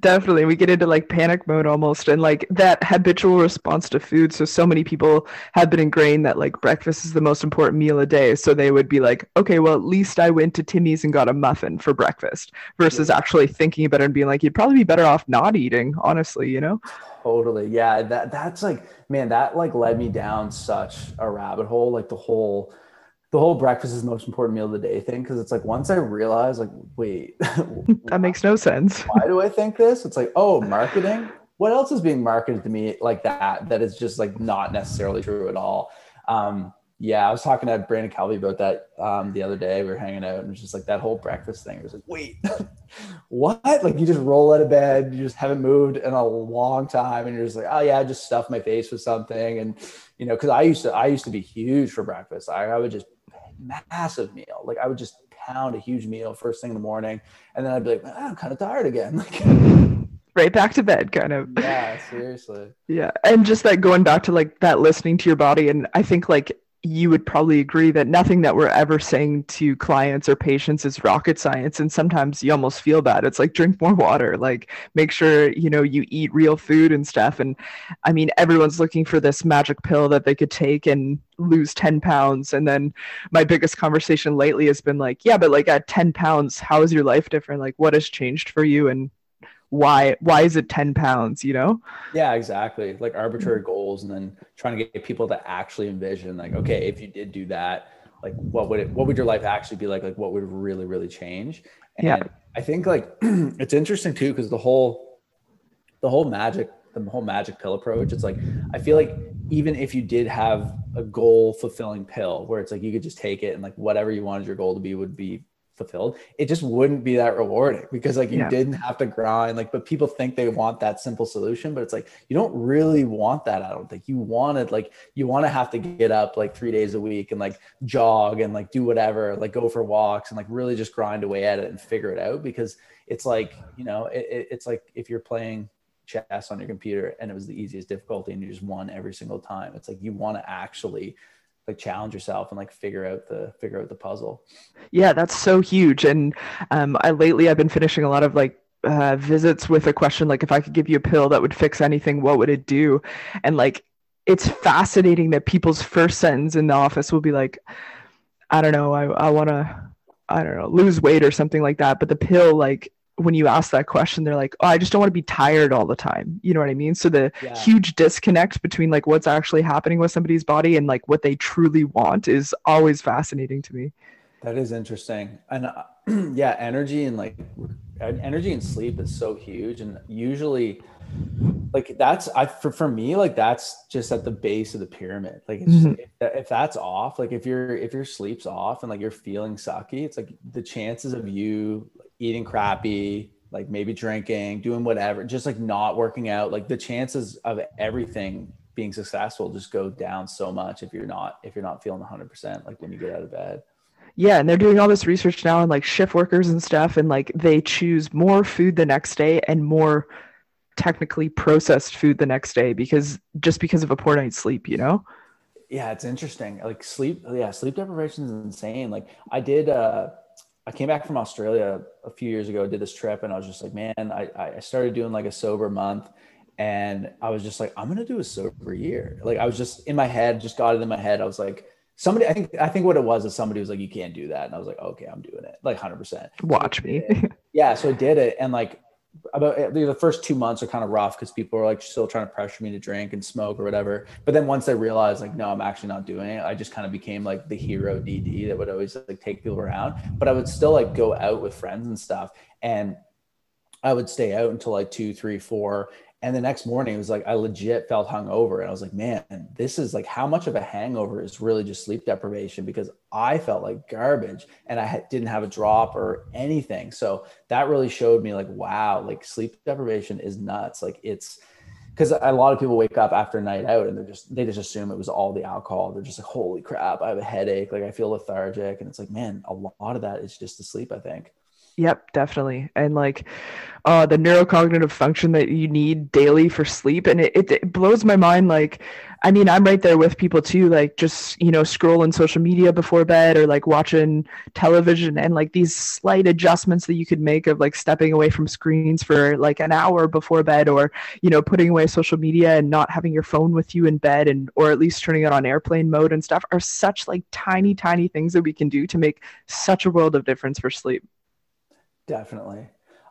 definitely we get into like panic mode almost, and like that habitual response to food. So many people have been ingrained that like breakfast is the most important meal a day, so they would be like, okay, well at least I went to Timmy's and got a muffin for breakfast, versus actually thinking about it and being like, you'd probably be better off not eating, honestly, you know. Totally. Yeah, that's like, man, that like led me down such a rabbit hole, like the whole breakfast is the most important meal of the day thing. Cause it's like, once I realized like, wait, that makes no sense. Why do I think this? It's like, oh, marketing. What else is being marketed to me like that is just like not necessarily true at all. Yeah. I was talking to Brandon Calvi about that the other day. We were hanging out, and it was just like that whole breakfast thing. It was like, wait, what? Like you just roll out of bed, you just haven't moved in a long time, and you're just like, oh yeah, I just stuffed my face with something. And you know, cause I used to be huge for breakfast. I would just massive meal. Like I would just pound a huge meal first thing in the morning, and then I'd be like, oh, I'm kind of tired again. Like right back to bed kind of. Yeah, seriously. Yeah. And just that going back to like that listening to your body. And I think like you would probably agree that nothing that we're ever saying to clients or patients is rocket science. And sometimes you almost feel bad. It's like, drink more water, like make sure, you know, you eat real food and stuff. And I mean, everyone's looking for this magic pill that they could take and lose 10 pounds. And then my biggest conversation lately has been like, yeah, but like at 10 pounds, how is your life different? Like what has changed for you? And why is it 10 pounds, you know? Yeah, exactly. Like arbitrary goals, and then trying to get people to actually envision like, okay, if you did do that, like what would your life actually be like? Like what would really, really change? And yeah, I think like it's interesting too, because the whole magic pill approach, it's like, I feel like even if you did have a goal fulfilling pill where it's like, you could just take it and like whatever you wanted your goal to be would be fulfilled, it just wouldn't be that rewarding, because like you didn't have to grind. Like, but people think they want that simple solution, but it's like, you don't really want that. I don't think you wanted, like, you want to have to get up like 3 days a week and like jog and like do whatever, like go for walks and like really just grind away at it and figure it out. Because it's like, you know, it's like if you're playing chess on your computer and it was the easiest difficulty and you just won every single time, it's like, you want to actually like challenge yourself and like figure out the puzzle. Yeah, that's so huge. And I've been finishing a lot of like visits with a question like, if I could give you a pill that would fix anything, what would it do? And like, it's fascinating that people's first sentence in the office will be like, I don't know, I want to lose weight or something like that. But the pill, like when you ask that question, they're like, oh, I just don't want to be tired all the time. You know what I mean? So the huge disconnect between like what's actually happening with somebody's body and like what they truly want is always fascinating to me. That is interesting. And energy and like energy and sleep is so huge. And usually like that's, for me, like that's just at the base of the pyramid. Like it's just, if that's off, like if your sleep's off and like you're feeling sucky, it's like the chances of you eating crappy, like maybe drinking, doing whatever, just like not working out, like the chances of everything being successful just go down so much if you're not feeling 100%, like when you get out of bed. Yeah. And they're doing all this research now on like shift workers and stuff. And like they choose more food the next day and more technically processed food the next day because of a poor night's sleep, you know? Yeah. It's interesting. Like sleep. Yeah. Sleep deprivation is insane. Like I did, I came back from Australia a few years ago, did this trip, and I was just like, man, I started doing like a sober month, and I was just like, I'm going to do a sober year. Like I was just in my head, just got it in my head. I was like, somebody, I think what it was is somebody was like, you can't do that. And I was like, okay, I'm doing it, like 100%. Watch me. Yeah. So I did it. And like about the first 2 months are kind of rough because people are like still trying to pressure me to drink and smoke or whatever. But then once I realized like, no, I'm actually not doing it, I just kind of became like the hero DD that would always like take people around, but I would still like go out with friends and stuff. And I would stay out until like 2, 3, 4. And the next morning it was like, I legit felt hungover. And I was like, man, this is like how much of a hangover is really just sleep deprivation, because I felt like garbage and I didn't have a drop or anything. So that really showed me like, wow, like sleep deprivation is nuts. Like it's, because a lot of people wake up after a night out and they just assume it was all the alcohol. They're just like, holy crap, I have a headache. Like I feel lethargic. And it's like, man, a lot of that is just the sleep, I think. Yep, definitely. And like the neurocognitive function that you need daily for sleep. And it blows my mind. Like, I mean, I'm right there with people too, like just, you know, scrolling social media before bed or like watching television, and like these slight adjustments that you could make of like stepping away from screens for like an hour before bed, or, you know, putting away social media and not having your phone with you in bed, and, or at least turning it on airplane mode and stuff, are such like tiny, tiny things that we can do to make such a world of difference for sleep. Definitely.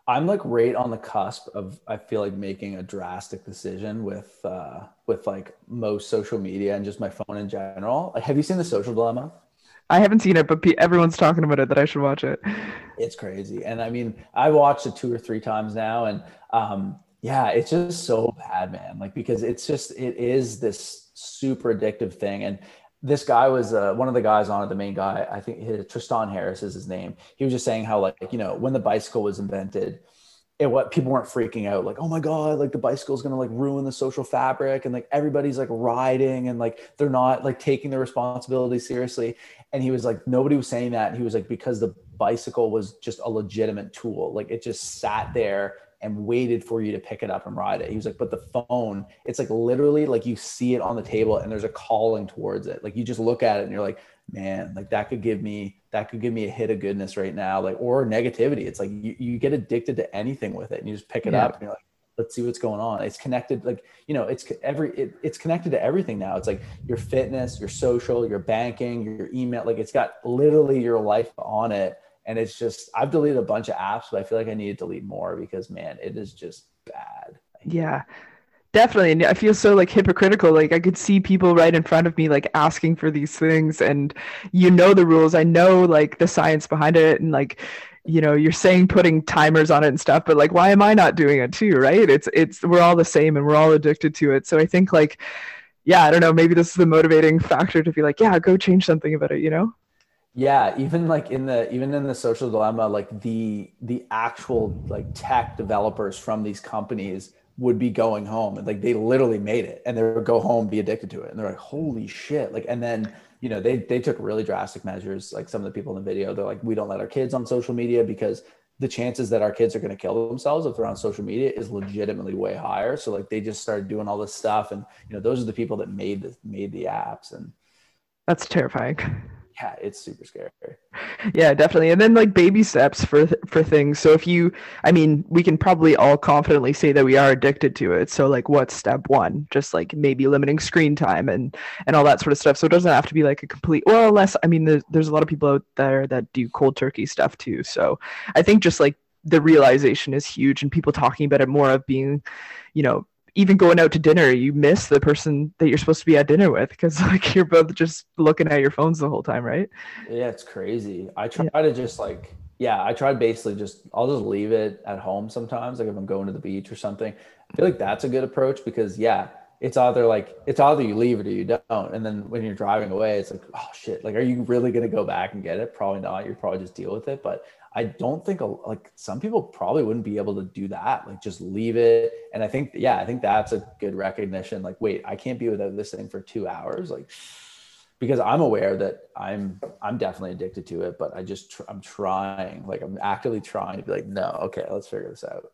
I'm like right on the cusp of, I feel like, making a drastic decision with like most social media and just my phone in general. Like, have you seen The Social Dilemma? I haven't seen it, but everyone's talking about it, that I should watch it. It's crazy. And I mean, I watched it 2 or 3 times now, and yeah, it's just so bad, man. Like, because it's just, it is this super addictive thing. And this guy was one of the guys on it, the main guy, I think Tristan Harris is his name. He was just saying how, like, you know, when the bicycle was invented, what people weren't freaking out, like, oh my God, like the bicycle is going to like ruin the social fabric, and like everybody's like riding and like they're not like taking their responsibility seriously. And he was like, nobody was saying that. And he was like, because the bicycle was just a legitimate tool. Like it just sat there and waited for you to pick it up and ride it. He was like, but the phone, it's like literally like you see it on the table and there's a calling towards it. Like you just look at it and you're like, man, like that could give me a hit of goodness right now. Like, or negativity. It's like you get addicted to anything with it, and you just pick it up and you're like, let's see what's going on. It's connected. Like, you know, it's connected to everything now. It's like your fitness, your social, your banking, your email, like it's got literally your life on it. And it's just, I've deleted a bunch of apps, but I feel like I need to delete more because, man, it is just bad. Yeah, definitely. And I feel so like hypocritical. Like I could see people right in front of me, like asking for these things, and you know, the rules, I know like the science behind it, and like, you know, you're saying putting timers on it and stuff, but like, why am I not doing it too? Right. It's, we're all the same and we're all addicted to it. So I think like, yeah, I don't know, maybe this is the motivating factor to be like, yeah, go change something about it, you know? Yeah, even like in the Social Dilemma, like the actual like tech developers from these companies would be going home, and like they literally made it, and they would go home, be addicted to it, and they're like, holy shit. Like, and then, you know, they took really drastic measures. Like some of the people in the video, they're like, we don't let our kids on social media because the chances that our kids are going to kill themselves if they're on social media is legitimately way higher. So like they just started doing all this stuff, and, you know, those are the people that made the apps. And that's terrifying. Yeah, it's super scary. Yeah, definitely. And then like baby steps for things. So if you, I mean, we can probably all confidently say that we are addicted to it. So like, what's step one? Just like maybe limiting screen time and all that sort of stuff. So it doesn't have to be like a complete, well, unless, I mean, there's a lot of people out there that do cold turkey stuff too. So I think just like the realization is huge, and people talking about it more, of being, you know, even going out to dinner, you miss the person that you're supposed to be at dinner with, because like you're both just looking at your phones the whole time, right? Yeah, it's crazy. I try to just like yeah, I tried basically just, I'll just leave it at home sometimes. Like if I'm going to the beach or something, I feel like that's a good approach because yeah, it's either you leave it or you don't. And then when you're driving away, it's like, oh shit, like, are you really going to go back and get it? Probably not. You'll probably just deal with it. But I don't think like some people probably wouldn't be able to do that. Like just leave it. And I think that's a good recognition. Like, wait, I can't be without this thing for 2 hours. Like, because I'm aware that I'm definitely addicted to it, but I'm actively trying to be like, no, okay, let's figure this out.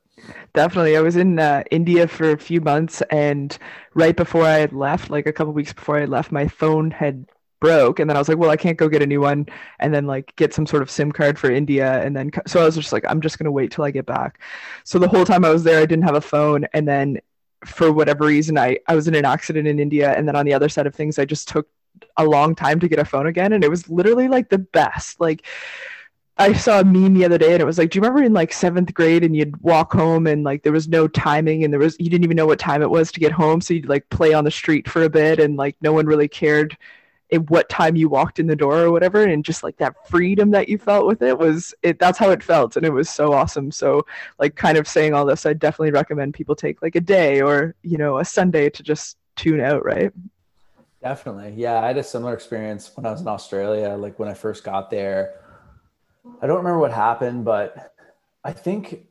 Definitely. I was in India for a few months, and right before I had left, like a couple weeks before I had left, my phone had broke, and then I was like, well, I can't go get a new one and then like get some sort of SIM card for India, and then so I was just like, I'm just gonna wait till I get back. So the whole time I was there, I didn't have a phone, and then for whatever reason I was in an accident in India, and then on the other side of things I just took a long time to get a phone again, and it was literally like the best. Like I saw a meme the other day and it was like, do you remember in like 7th grade and you'd walk home and like there was no timing and you didn't even know what time it was to get home, so you'd like play on the street for a bit and like no one really cared at what time you walked in the door or whatever, and just like that freedom that you felt with it was it. That's how it felt, and it was so awesome. So like kind of saying all this, I definitely recommend people take like a day or a Sunday to just tune out, right? Definitely. Yeah. I had a similar experience when I was in Australia. Like when I first got there, I don't remember what happened, but I think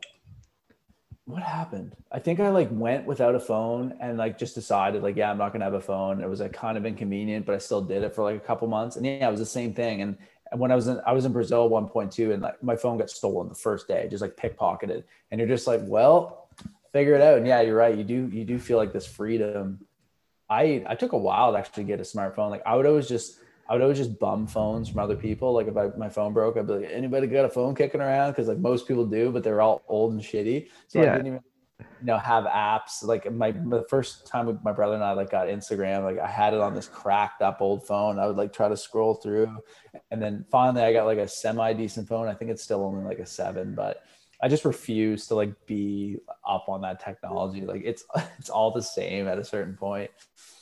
I like went without a phone and like just decided like, yeah, I'm not going to have a phone. It was like kind of inconvenient, but I still did it for like a couple months. And yeah, it was the same thing. And when I was in Brazil 1.2 and like my phone got stolen the first day, just like pickpocketed. And you're just like, well, figure it out. And yeah, you're right. You do feel like this freedom. I took a while to actually get a smartphone. Like I would always just bum phones from other people. Like if my phone broke, I'd be like, anybody got a phone kicking around? Cause like most people do, but they're all old and shitty. So yeah. I didn't even, have apps. Like the first time my brother and I like got Instagram, like I had it on this cracked up old phone. I would like try to scroll through. And then finally I got like a semi-decent phone. I think it's still only like a 7, but I just refuse to like be up on that technology. Like it's all the same at a certain point.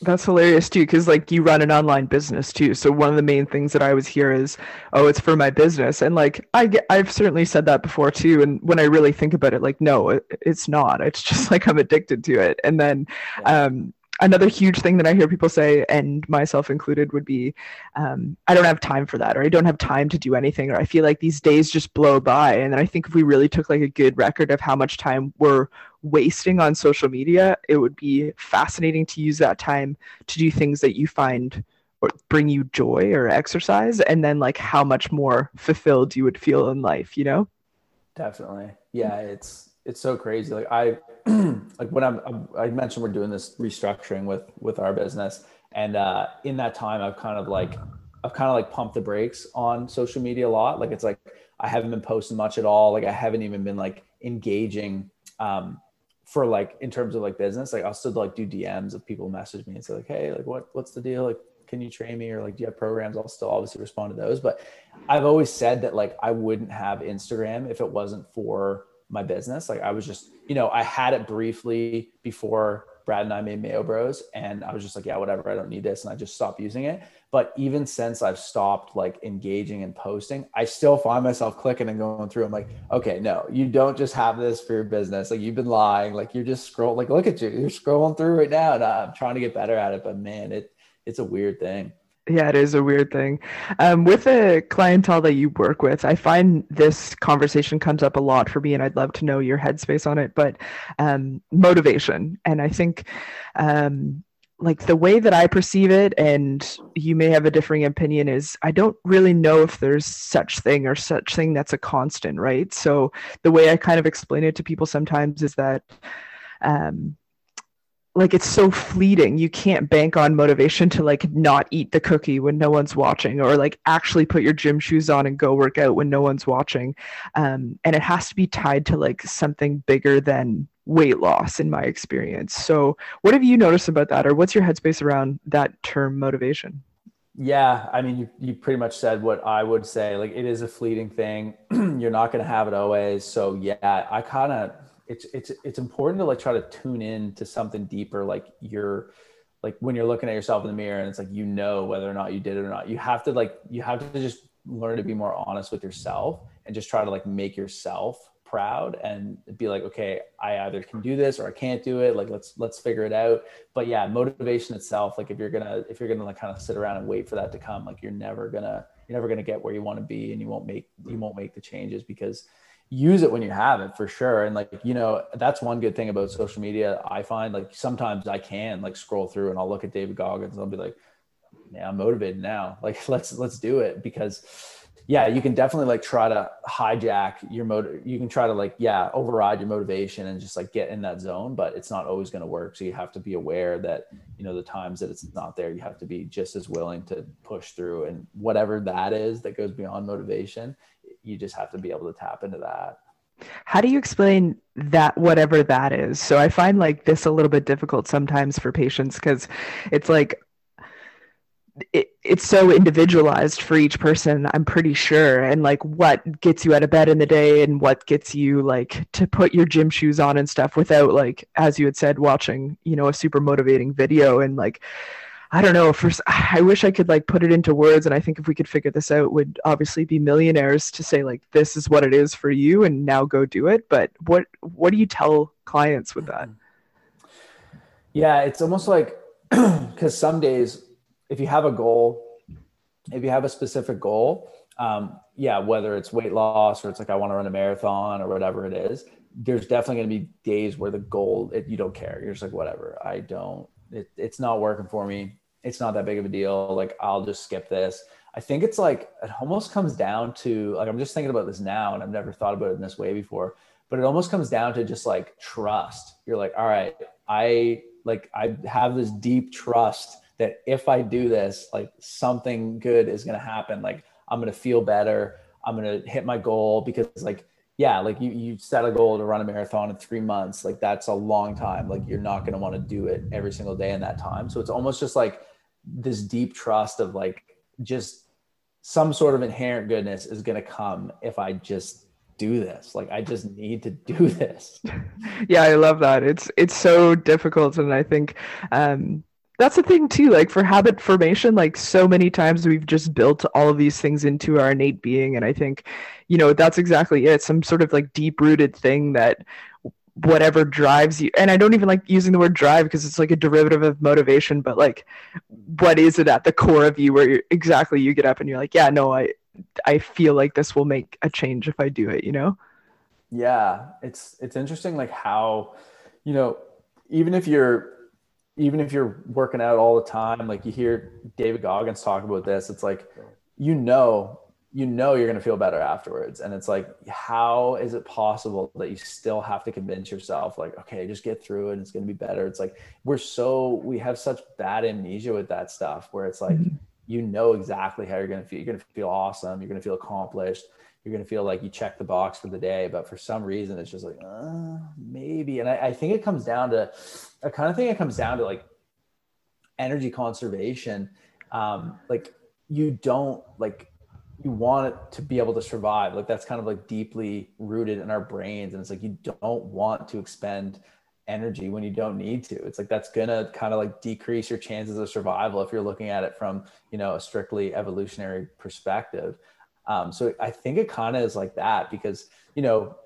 That's hilarious too, because like you run an online business too. So one of the main things that I always hear is, oh, it's for my business. And like I've certainly said that before too. And when I really think about it, like no, it's not. It's just like I'm addicted to it. And then another huge thing that I hear people say, and myself included, would be, I don't have time for that, or I don't have time to do anything, or I feel like these days just blow by. And then I think if we really took like a good record of how much time we're wasting on social media, it would be fascinating to use that time to do things that you find or bring you joy or exercise, and then like how much more fulfilled you would feel in life, Definitely. Yeah, it's so crazy. Like I mentioned we're doing this restructuring with our business. And in that time, I've kind of like pumped the brakes on social media a lot. Like, it's like, I haven't been posting much at all. Like I haven't even been like engaging for like, in terms of like business, like I'll still like do DMs if people message me and say like, hey, like what's the deal? Like, can you train me? Or like, do you have programs? I'll still obviously respond to those. But I've always said that like, I wouldn't have Instagram if it wasn't for my business. Like I was just, I had it briefly before Brad and I made Mayo Bros, and I was just like, yeah, whatever, I don't need this. And I just stopped using it. But even since I've stopped like engaging and posting, I still find myself clicking and going through. I'm like, okay, no, you don't just have this for your business. Like you've been lying. Like you're just scrolling, like look at you, you're scrolling through right now. And I'm trying to get better at it, but man, it's a weird thing. Yeah, it is a weird thing. With the clientele that you work with, I find this conversation comes up a lot for me, and I'd love to know your headspace on it, but motivation. And I think like the way that I perceive it, and you may have a differing opinion, is I don't really know if there's such thing that's a constant, right? So the way I kind of explain it to people sometimes is that like it's so fleeting. You can't bank on motivation to like not eat the cookie when no one's watching, or like actually put your gym shoes on and go work out when no one's watching. And it has to be tied to like something bigger than weight loss in my experience. So what have you noticed about that, or what's your headspace around that term motivation? Yeah. I mean, you pretty much said what I would say. Like it is a fleeting thing. You're not going to have it always. So yeah, I kind of, it's important to like try to tune in to something deeper. Like you're like when you're looking at yourself in the mirror and it's like, whether or not you did it or not, you have to just learn to be more honest with yourself and just try to like make yourself proud and be like, okay, I either can do this or I can't do it. Like, let's figure it out. But yeah, motivation itself, like if you're gonna like kind of sit around and wait for that to come, like you're never gonna get where you want to be, and you won't make the changes. Because use it when you have it, for sure. And like, you know, that's one good thing about social media. I find like sometimes I can like scroll through and I'll look at David Goggins and I'll be like, yeah, I'm motivated now. Like, let's do it. Because yeah, you can definitely like try to hijack your you can try to like, yeah, override your motivation and just like get in that zone, but it's not always going to work. So you have to be aware that, you know, the times that it's not there, you have to be just as willing to push through, and whatever that is that goes beyond motivation, you just have to be able to tap into that. How do you explain that, whatever that is? So I find like this a little bit difficult sometimes for patients, because it's like, it's so individualized for each person, I'm pretty sure. And like what gets you out of bed in the day and what gets you like to put your gym shoes on and stuff without, like, as you had said, watching, you know, a super motivating video. And like, I don't know. I wish I could like put it into words. And I think if we could figure this out, would obviously be millionaires to say like, this is what it is for you and now go do it. But what do you tell clients with that? Yeah, it's almost like, because some days if you have a goal, if you have a specific goal, yeah, whether it's weight loss or it's like, I want to run a marathon or whatever it is, there's definitely going to be days where the goal, you don't care. You're just like, whatever, it's not working for me. It's not that big of a deal. Like, I'll just skip this. I think it's like, it almost comes down to like, I'm just thinking about this now and I've never thought about it in this way before, but it almost comes down to just like trust. You're like, all right, I have this deep trust that if I do this, like something good is going to happen. Like, I'm going to feel better. I'm going to hit my goal, because like, yeah, like you set a goal to run a marathon in 3 months. Like, that's a long time. Like, you're not going to want to do it every single day in that time. So it's almost just like this deep trust of like, just some sort of inherent goodness is going to come if I just do this. Like, I just need to do this. Yeah, I love that. It's so difficult. And I think, that's the thing too, like for habit formation, like so many times we've just built all of these things into our innate being. And I think, you know, that's exactly it. Some sort of like deep rooted thing that whatever drives you. And I don't even like using the word drive, because it's like a derivative of motivation, but like, what is it at the core of you where you're exactly, you get up and you're like, yeah, no, I feel like this will make a change if I do it, you know? Yeah. It's interesting. Like how, you know, even if you're working out all the time, like you hear David Goggins talk about this, it's like, you're going to feel better afterwards. And it's like, how is it possible that you still have to convince yourself like, okay, just get through it and it's going to be better? It's like, we have such bad amnesia with that stuff, where it's like, you know exactly how you're going to feel. You're going to feel awesome. You're going to feel accomplished. You're going to feel like you checked the box for the day, but for some reason it's just like, maybe. And I think it comes down to, I kind of think it comes down to like energy conservation. Like you don't like, you want it to be able to survive. Like that's kind of like deeply rooted in our brains. And it's like, you don't want to expend energy when you don't need to. It's like, that's going to kind of like decrease your chances of survival if you're looking at it from, you know, a strictly evolutionary perspective. So I think it kind of is like that, because, you know,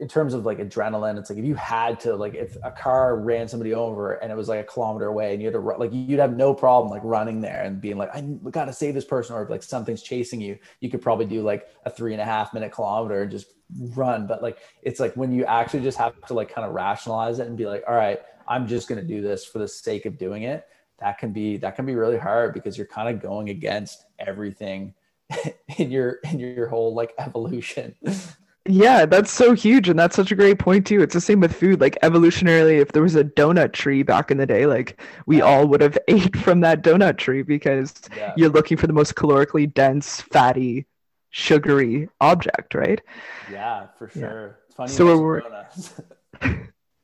in terms of like adrenaline, it's like, if you had to, like, if a car ran somebody over and it was like a kilometer away and you had to run, like you'd have no problem like running there and being like, I got to save this person. Or if like something's chasing you, you could probably do like a 3.5 minute kilometer and just run. But like, it's like when you actually just have to like kind of rationalize it and be like, all right, I'm just going to do this for the sake of doing it. That can be really hard, because you're kind of going against everything in your whole like evolution. Yeah, that's so huge. And that's such a great point too. It's the same with food. Like evolutionarily, if there was a donut tree back in the day, like we all would have ate from that donut tree, because you're looking for the most calorically dense, fatty, sugary object, right? Yeah, for sure. Yeah. It's funny. So we're donuts.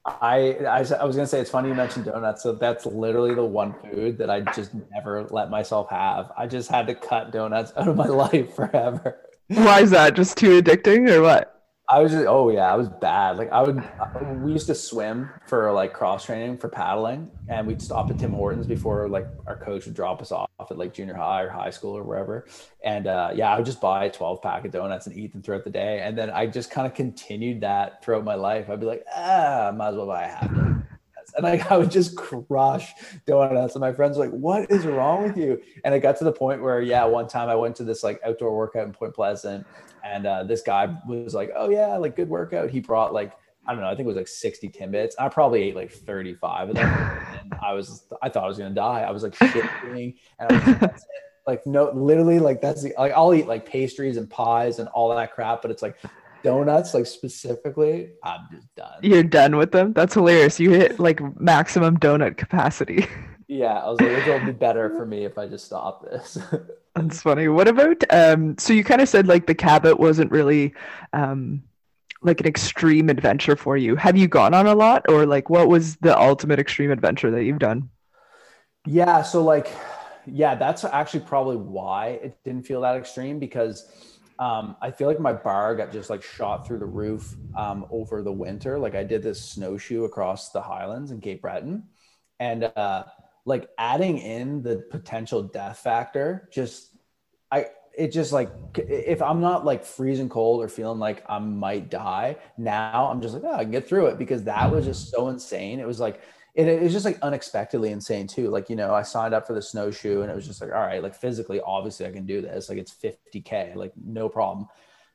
I was going to say, it's funny you mentioned donuts. So that's literally the one food that I just never let myself have. I just had to cut donuts out of my life forever. Why is that? Just too addicting or what? I was just, oh yeah, I was bad. Like we used to swim for like cross training for paddling, and we'd stop at Tim Hortons before like our coach would drop us off at like junior high or high school or wherever. And yeah, I would just buy a 12-pack of donuts and eat them throughout the day. And then I just kind of continued that throughout my life. I'd be like, I might as well buy a half dozen. And like, I would just crush donuts, and my friends were like, what is wrong with you? And it got to the point where, yeah, one time I went to this like outdoor workout in Point Pleasant, and this guy was like, oh yeah, like good workout. He brought like, I don't know, I think it was like 60 Timbits. I probably ate like 35 of them. And I thought I was going to die. I was like shaking, and I was like, that's it. Like, no, literally, like that's the, like, I'll eat like pastries and pies and all that crap, but it's like donuts, like specifically, I'm just done. You're done with them? That's hilarious. You hit like maximum donut capacity. Yeah, I was like, it'll be better for me if I just stop this. That's funny. What about, so you kind of said like the Cabot wasn't really like an extreme adventure for you. Have you gone on a lot, or like what was the ultimate extreme adventure that you've done? Yeah, so like, yeah, that's actually probably why it didn't feel that extreme, because I feel like my bar got just like shot through the roof over the winter. Like I did this snowshoe across the Highlands in Cape Breton, and like adding in the potential death factor, if I'm not like freezing cold or feeling like I might die now, I'm just like, I can get through it, because that was just so insane. It was like, it was just like unexpectedly insane too. Like, you know, I signed up for the snowshoe, and it was just like, all right, like physically, obviously I can do this. Like it's 50K, like no problem.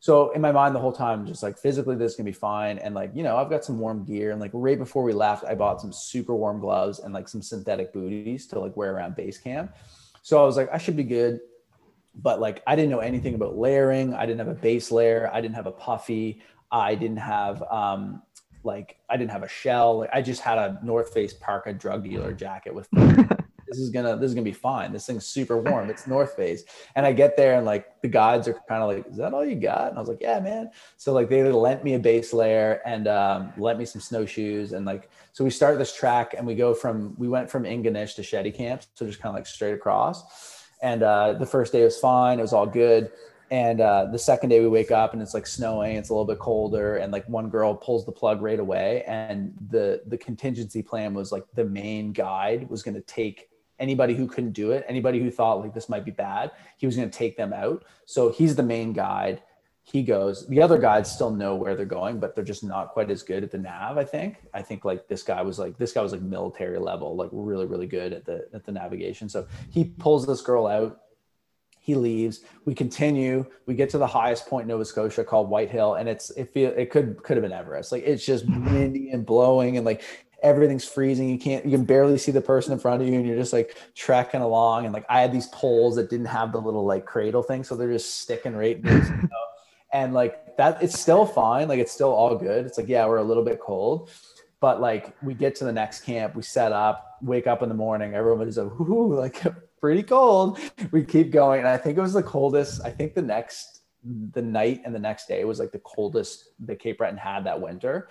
So in my mind the whole time, just like physically this can be fine. And like, you know, I've got some warm gear, and like right before we left, I bought some super warm gloves and like some synthetic booties to like wear around base camp. So I was like, I should be good. But like, I didn't know anything about layering. I didn't have a base layer. I didn't have a puffy. I didn't have, I didn't have a shell. Like I just had a North Face parka drug dealer jacket with this is gonna be fine. This thing's super warm. It's North Face. And I get there, and like the guides are kind of like, is that all you got? And I was like, yeah, man. So like they lent me a base layer and lent me some snowshoes. And like, so we start this track, and we went from Inganish to Shetty Camp. So just kind of like straight across. And the first day was fine. It was all good. And the second day we wake up and it's like snowing, it's a little bit colder. And like one girl pulls the plug right away. And the contingency plan was like the main guide was going to take anybody who couldn't do it, anybody who thought like this might be bad, he was going to take them out. So he's the main guide. He goes, the other guides still know where they're going, but they're just not quite as good at the nav. I think like this guy was like military level, like really, really good at the navigation. So he pulls this girl out. He leaves. We continue. We get to the highest point in Nova Scotia called White Hill, and it could have been Everest. Like it's just windy and blowing, and like everything's freezing. You can barely see the person in front of you, and you're just like trekking along. And like I had these poles that didn't have the little like cradle thing, so they're just sticking right in the snow. And like that, it's still fine. Like it's still all good. It's like, yeah, we're a little bit cold. But like we get to the next camp, we set up, wake up in the morning, everybody's like, whoo, like pretty cold. We keep going. And I think it was the coldest. I think the night and the next day was like the coldest that Cape Breton had that winter.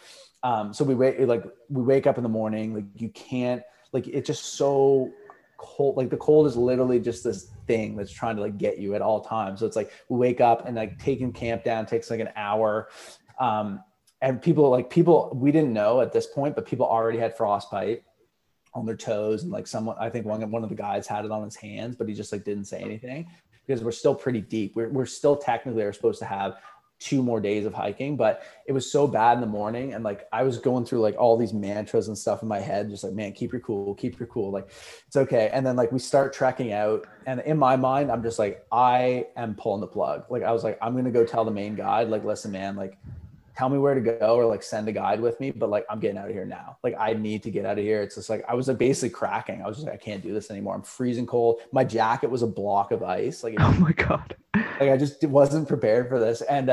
So we wake up in the morning, like you can't, like it's just so cold. Like the cold is literally just this thing that's trying to like get you at all times. So it's like we wake up and like taking camp down takes like an hour. And people we didn't know at this point, but people already had frostbite on their toes, and like someone, I think one of the guys had it on his hands, but he just like didn't say anything because we're still pretty deep. We're still technically are supposed to have 2 more days of hiking, but it was so bad in the morning. And like, I was going through like all these mantras and stuff in my head, just like, man, keep your cool. Like it's okay. And then like, we start trekking out, and in my mind, I'm just like, I am pulling the plug. Like I was like, I'm going to go tell the main guide, like, listen, man, like tell me where to go, or like send a guide with me, but like I'm getting out of here now. Like I need to get out of here. It's just like I was like basically cracking. I was just like, I can't do this anymore. I'm freezing cold. My jacket was a block of ice. Like oh my god. Like I just wasn't prepared for this. And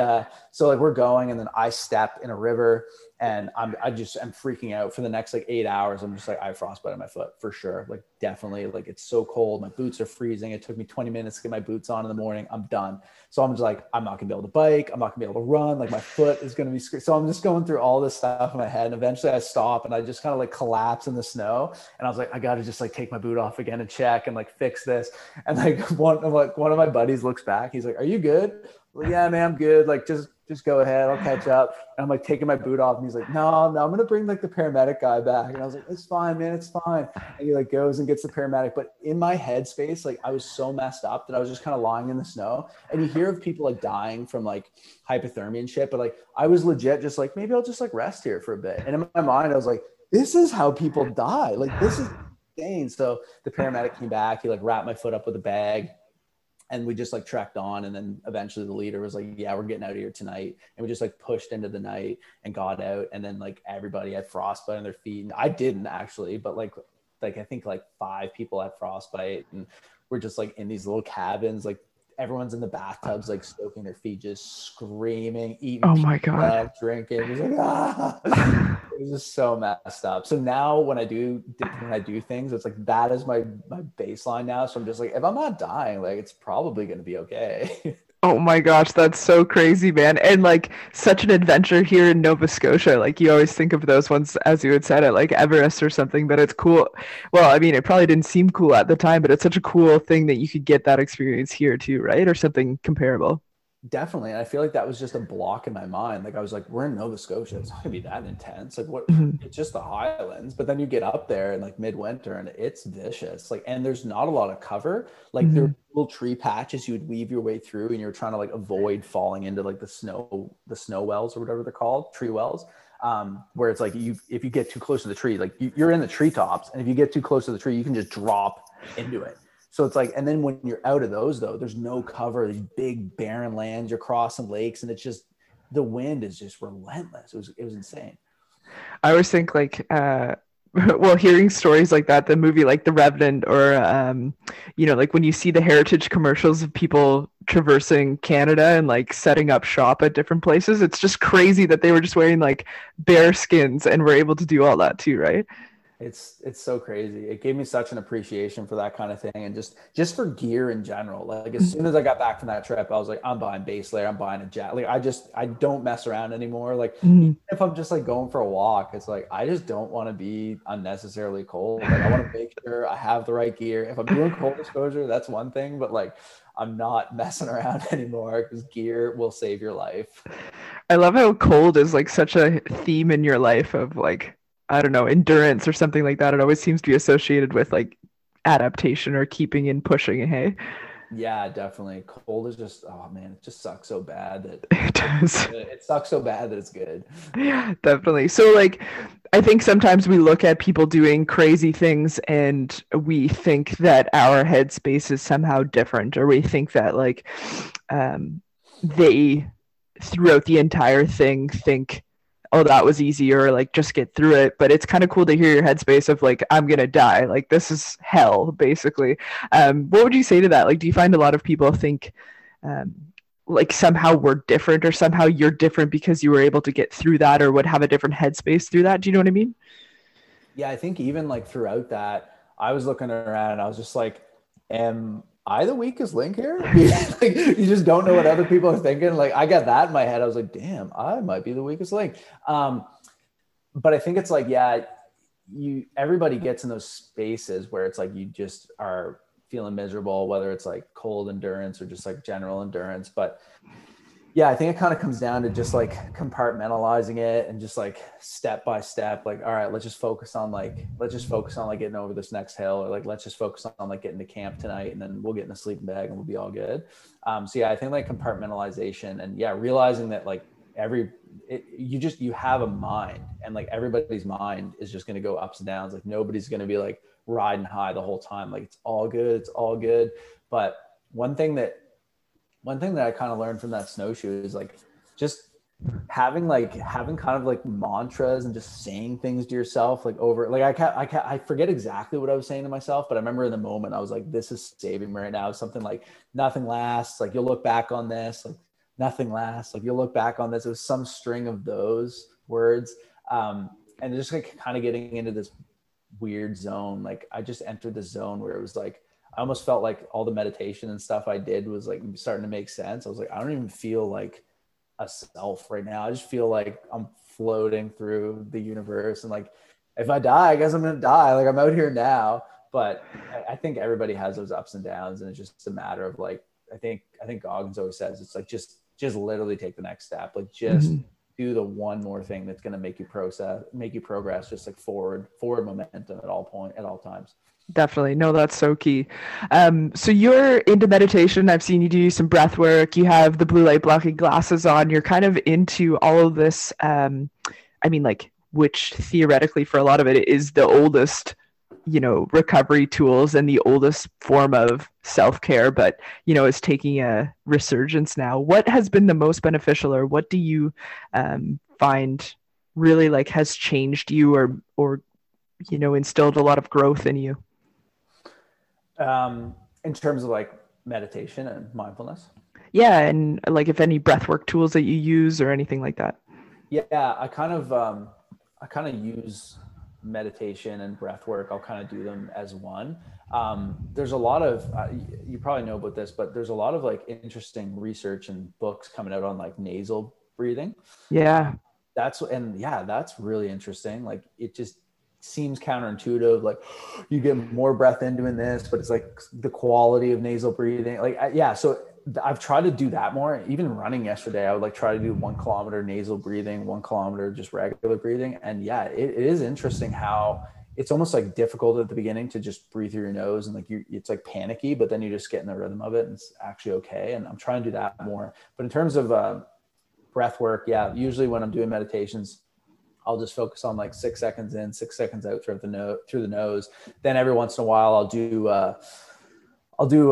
so like we're going, and then I step in a river, and I'm freaking out for the next like 8 hours. I'm just like, I have frostbite on my foot for sure. Like definitely, like it's so cold. My boots are freezing. It took me 20 minutes to get my boots on in the morning. I'm done. So I'm just like, I'm not gonna be able to bike. I'm not gonna be able to run. Like my foot is gonna be screwed. So I'm just going through all this stuff in my head. And eventually I stop, and I just kind of like collapse in the snow. And I was like, I gotta just like take my boot off again and check and like fix this. And like one of my buddies looks back. He's like, are you good? Well, yeah, man, I'm good. Like just just go ahead, I'll catch up. And I'm like taking my boot off, and he's like, no, I'm going to bring like the paramedic guy back. And I was like, it's fine, man, it's fine. And he like goes and gets the paramedic. But in my head space, like I was so messed up that I was just kind of lying in the snow. And you hear of people like dying from like hypothermia and shit. But like, I was legit just like, maybe I'll just like rest here for a bit. And in my mind, I was like, this is how people die. Like, this is insane. So the paramedic came back, he like wrapped my foot up with a bag. And we just like trekked on. And then eventually the leader was like, yeah, we're getting out of here tonight. And we just like pushed into the night and got out. And then like everybody had frostbite on their feet. And I didn't actually, but like I think like 5 people had frostbite. And we're just like in these little cabins, like everyone's in the bathtubs, like soaking their feet, just screaming, eating, oh my God, drinking. It was like, ah. It was just so messed up. So now when I do things, it's like, that is my baseline now. So I'm just like, if I'm not dying, like it's probably going to be okay. Oh my gosh, that's so crazy, man. And like such an adventure here in Nova Scotia. Like you always think of those ones, as you had said, at like Everest or something, but it's cool. Well, I mean, it probably didn't seem cool at the time, but it's such a cool thing that you could get that experience here too, right? Or something comparable. Definitely. And I feel like that was just a block in my mind. Like I was like, we're in Nova Scotia, it's not gonna be that intense. Like what, it's just the highlands. But then you get up there in like midwinter and it's vicious. Like, and there's not a lot of cover. Like there are little tree patches you would weave your way through, and you're trying to like avoid falling into like the snow wells or whatever they're called, tree wells. Where it's like, if you get too close to the tree, like you're in the treetops, and if you get too close to the tree, you can just drop into it. So it's like, and then when you're out of those though, there's no cover, these big barren lands, you're crossing lakes, and it's just, the wind is just relentless. It was insane. I always think like, well, hearing stories like that, the movie like The Revenant, or you know, like when you see the heritage commercials of people traversing Canada and like setting up shop at different places, it's just crazy that they were just wearing like bear skins and were able to do all that too, right? It's so crazy. It gave me such an appreciation for that kind of thing, and just for gear in general. Like as soon as I got back from that trip, I was like, I'm buying base layer, I'm buying a jacket. Like I don't mess around anymore. Like if I'm just like going for a walk, it's like, I just don't want to be unnecessarily cold. Like I want to make sure I have the right gear. If I'm doing cold exposure, that's one thing, but like I'm not messing around anymore, because gear will save your life. I love how cold is like such a theme in your life of like, I don't know, endurance or something like that. It always seems to be associated with like adaptation or keeping and pushing. Hey, yeah, definitely. Cold is just, oh man, it just sucks so bad that it does. It sucks so bad that it's good. Yeah, definitely. So like, I think sometimes we look at people doing crazy things and we think that our headspace is somehow different, or we think that like they throughout the entire thing think, oh, that was easy, or like just get through it. But it's kind of cool to hear your headspace of like, I'm gonna die, like this is hell basically. What would you say to that? Like, do you find a lot of people think like somehow we're different, or somehow you're different because you were able to get through that, or would have a different headspace through that? Do you know what I mean? Yeah, I think even like throughout that, I was looking around and I was just like, am I the weakest link here? Like, you just don't know what other people are thinking. Like I got that in my head. I was like, damn, I might be the weakest link. But I think it's like, yeah, everybody gets in those spaces where it's like, you just are feeling miserable, whether it's like cold endurance or just like general endurance. But yeah, I think it kind of comes down to just like compartmentalizing it, and just like step by step, like, all right, let's just focus on like getting over this next hill, or like, let's just focus on like getting to camp tonight, and then we'll get in the sleeping bag and we'll be all good. So yeah, I think like compartmentalization, and yeah, realizing that like you have a mind, and like everybody's mind is just going to go ups and downs. Like nobody's going to be like riding high the whole time. Like it's all good. But one thing that I kind of learned from that snowshoe is like just having kind of like mantras, and just saying things to yourself, like over, like I forget exactly what I was saying to myself, but I remember in the moment I was like, this is saving me right now. Something like, nothing lasts, like you'll look back on this, like nothing lasts, like you'll look back on this. It was some string of those words. And just like kind of getting into this weird zone. Like I just entered the zone where it was like, I almost felt like all the meditation and stuff I did was like starting to make sense. I was like, I don't even feel like a self right now. I just feel like I'm floating through the universe. And like, if I die, I guess I'm going to die. Like I'm out here now. But I think everybody has those ups and downs. And it's just a matter of like, I think Goggins always says, it's like, just just literally take the next step. Like just do the one more thing that's going to make you progress, just like forward momentum at all times. Definitely. No, that's so key. So you're into meditation. I've seen you do some breath work. You have the blue light blocking glasses on. You're kind of into all of this. I mean, like, which theoretically for a lot of it is the oldest, you know, recovery tools and the oldest form of self-care, but, you know, it's taking a resurgence now. What has been the most beneficial, or what do you find really like has changed you or, you know, instilled a lot of growth in you? In terms of like meditation and mindfulness. Yeah. And like if any breathwork tools that you use or anything like that. Yeah. I kind of use meditation and breathwork. I'll kind of do them as one. There's a lot of, you probably know about this, but there's a lot of like interesting research and books coming out on like nasal breathing. Yeah. That's really interesting. Like it just seems counterintuitive, like you get more breath in doing this, but it's like the quality of nasal breathing. Like, yeah. So I've tried to do that more. Even running yesterday, I would like try to do 1 kilometer nasal breathing, 1 kilometer just regular breathing. And yeah, it is interesting how it's almost like difficult at the beginning to just breathe through your nose and like it's like panicky, but then you just get in the rhythm of it and it's actually okay. And I'm trying to do that more. But in terms of breath work, yeah, usually when I'm doing meditations, I'll just focus on like 6 seconds in, 6 seconds out through the nose. Then every once in a while I'll do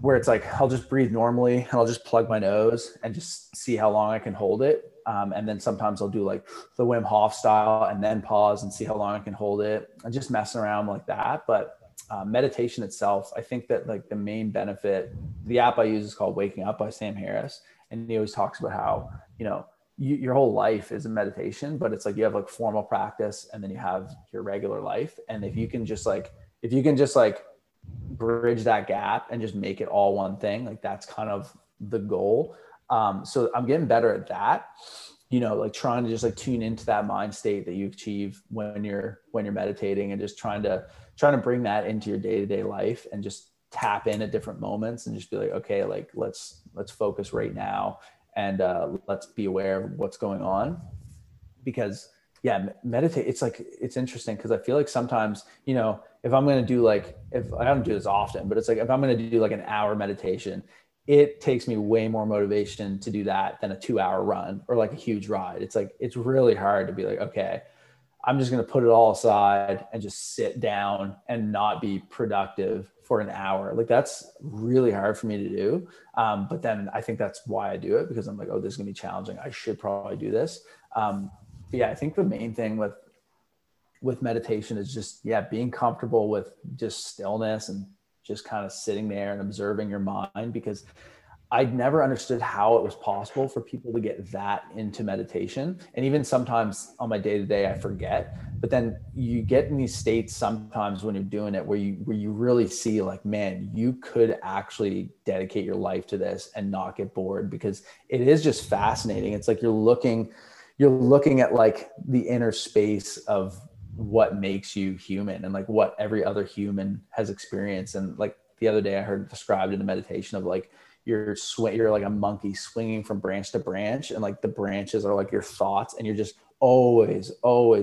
where it's like, I'll just breathe normally and I'll just plug my nose and just see how long I can hold it. And then sometimes I'll do like the Wim Hof style and then pause and see how long I can hold it. I'm just messing around like that. But meditation itself, I think that like the main benefit, the app I use is called Waking Up by Sam Harris. And he always talks about how, you know, your whole life is a meditation, but it's like you have like formal practice and then you have your regular life. And if you can just like bridge that gap and just make it all one thing, like that's kind of the goal. So I'm getting better at that, you know, like trying to just like tune into that mind state that you achieve when you're meditating and just trying to bring that into your day-to-day life and just tap in at different moments and just be like, okay, like let's focus right now. And let's be aware of what's going on, because yeah, meditate. It's like, it's interesting because I feel like sometimes, you know, if I don't do this often, but it's like, if I'm going to do like an hour meditation, it takes me way more motivation to do that than a 2-hour run or like a huge ride. It's like, it's really hard to be like, okay, I'm just going to put it all aside and just sit down and not be productive for an hour. Like that's really hard for me to do. But then I think that's why I do it, because I'm like, oh, this is gonna be challenging. I should probably do this. Yeah, I think the main thing with meditation is just, yeah, being comfortable with just stillness and just kind of sitting there and observing your mind, because I'd never understood how it was possible for people to get that into meditation. And even sometimes on my day-to-day, I forget, but then you get in these states sometimes when you're doing it where you really see like, man, you could actually dedicate your life to this and not get bored, because it is just fascinating. It's like, you're looking at like the inner space of what makes you human and like what every other human has experienced. And like the other day I heard described in a meditation of like, you're like a monkey swinging from branch to branch, and like the branches are like your thoughts, and you're just always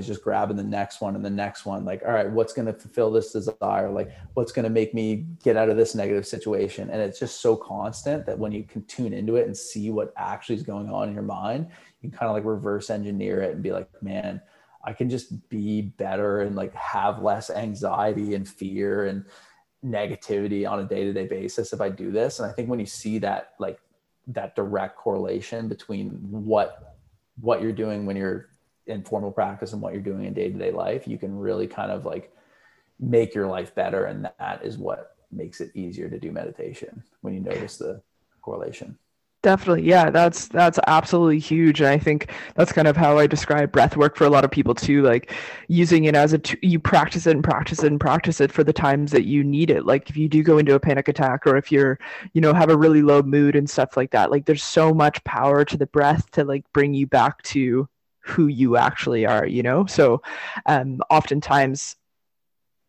just grabbing the next one and the next one. Like, all right, what's going to fulfill this desire? Like, what's going to make me get out of this negative situation? And it's just so constant that when you can tune into it and see what actually is going on in your mind, you can kind of like reverse engineer it and be like, man, I can just be better and like have less anxiety and fear and negativity on a day-to-day basis if I do this. And I think when you see that, like that direct correlation between what you're doing when you're in formal practice and what you're doing in day-to-day life, you can really kind of like make your life better. And that is what makes it easier to do meditation when you notice the correlation. Definitely. Yeah, that's absolutely huge. And I think that's kind of how I describe breath work for a lot of people too, like using it as you practice it and practice it and practice it for the times that you need it. Like if you do go into a panic attack, or if you're, you know, have a really low mood and stuff like that, like there's so much power to the breath to like bring you back to who you actually are, you know? So oftentimes,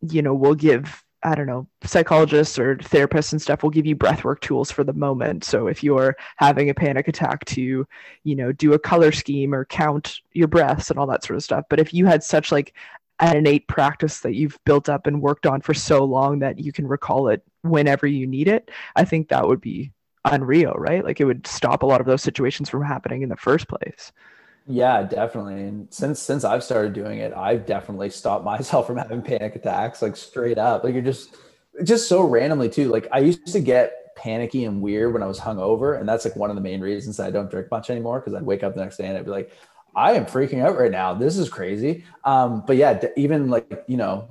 you know, we'll give I don't know, psychologists or therapists and stuff will give you breathwork tools for the moment. So if you're having a panic attack, to, you know, do a color scheme or count your breaths and all that sort of stuff. But if you had such like an innate practice that you've built up and worked on for so long that you can recall it whenever you need it, I think that would be unreal, right? Like it would stop a lot of those situations from happening in the first place. Yeah, definitely. And since I've started doing it, I've definitely stopped myself from having panic attacks, like straight up. Like you're just so randomly too. Like I used to get panicky and weird when I was hungover. And that's like one of the main reasons that I don't drink much anymore, because I'd wake up the next day and I'd be like, I am freaking out right now. This is crazy. But yeah, even like, you know,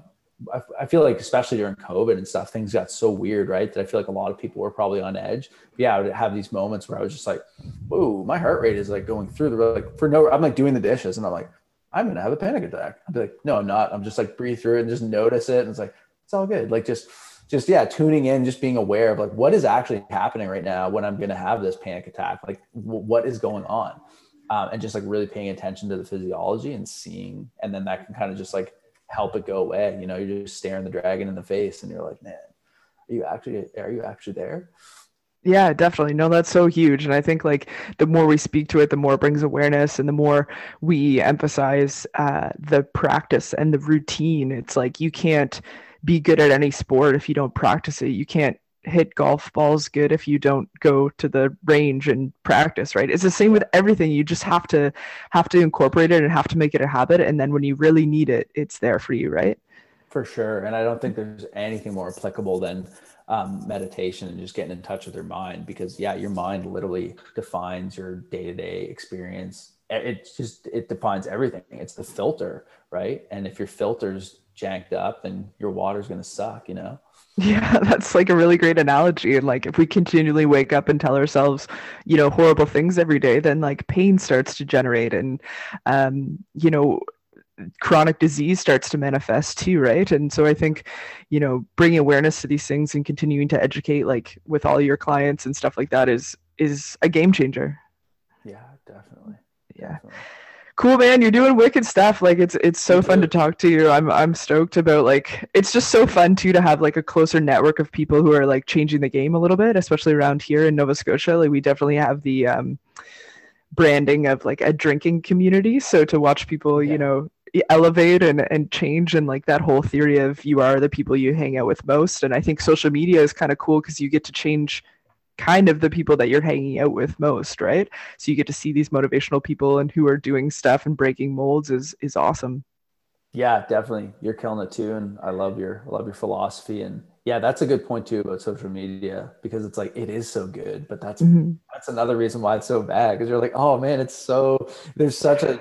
I feel like, especially during COVID and stuff, things got so weird, right? That I feel like a lot of people were probably on edge. But yeah, I would have these moments where I was just like, whoa, my heart rate is like going through the roof. Like for no, I'm like doing the dishes and I'm like, I'm going to have a panic attack. I'd be like, no, I'm not. I'm just like breathe through it and just notice it. And it's like, it's all good. Like just, yeah, tuning in, just being aware of like, what is actually happening right now when I'm going to have this panic attack? Like what is going on? And just like really paying attention to the physiology and seeing, and then that can kind of just like help it go away. You know, you're just staring the dragon in the face and you're like, man, are you actually there? Yeah, definitely. No, that's so huge. And I think like the more we speak to it, the more it brings awareness, and the more we emphasize the practice and the routine. It's like, you can't be good at any sport if you don't practice it. You can't hit golf balls good if you don't go to the range and practice, right? It's the same with everything. You just have to incorporate it and have to make it a habit, and then when you really need it, it's there for you, right? For sure. And I don't think there's anything more applicable than meditation and just getting in touch with your mind, because yeah, your mind literally defines your day-to-day experience. It defines everything. It's the filter, right? And if your filter's janked up, then your water's going to suck, you know? Yeah, that's like a really great analogy. And like, if we continually wake up and tell ourselves, you know, horrible things every day, then like pain starts to generate, and, you know, chronic disease starts to manifest too, right? And so I think, you know, bringing awareness to these things and continuing to educate, like with all your clients and stuff like that, is a game changer. Yeah, definitely. Yeah. Definitely. Cool, man. You're doing wicked stuff. Like it's so fun to talk to you. I'm stoked about, like, it's just so fun too, to have like a closer network of people who are like changing the game a little bit, especially around here in Nova Scotia. Like we definitely have the branding of like a drinking community. So to watch people, you know, elevate and change, and like that whole theory of you are the people you hang out with most. And I think social media is kind of cool because you get to change kind of the people that you're hanging out with most, right? So you get to see these motivational people and who are doing stuff and breaking molds is awesome. Yeah, definitely. You're killing it too. And I love your philosophy. And yeah, that's a good point too about social media, because it's like, it is so good, but that's another reason why it's so bad. Cause you're like, oh man, it's such a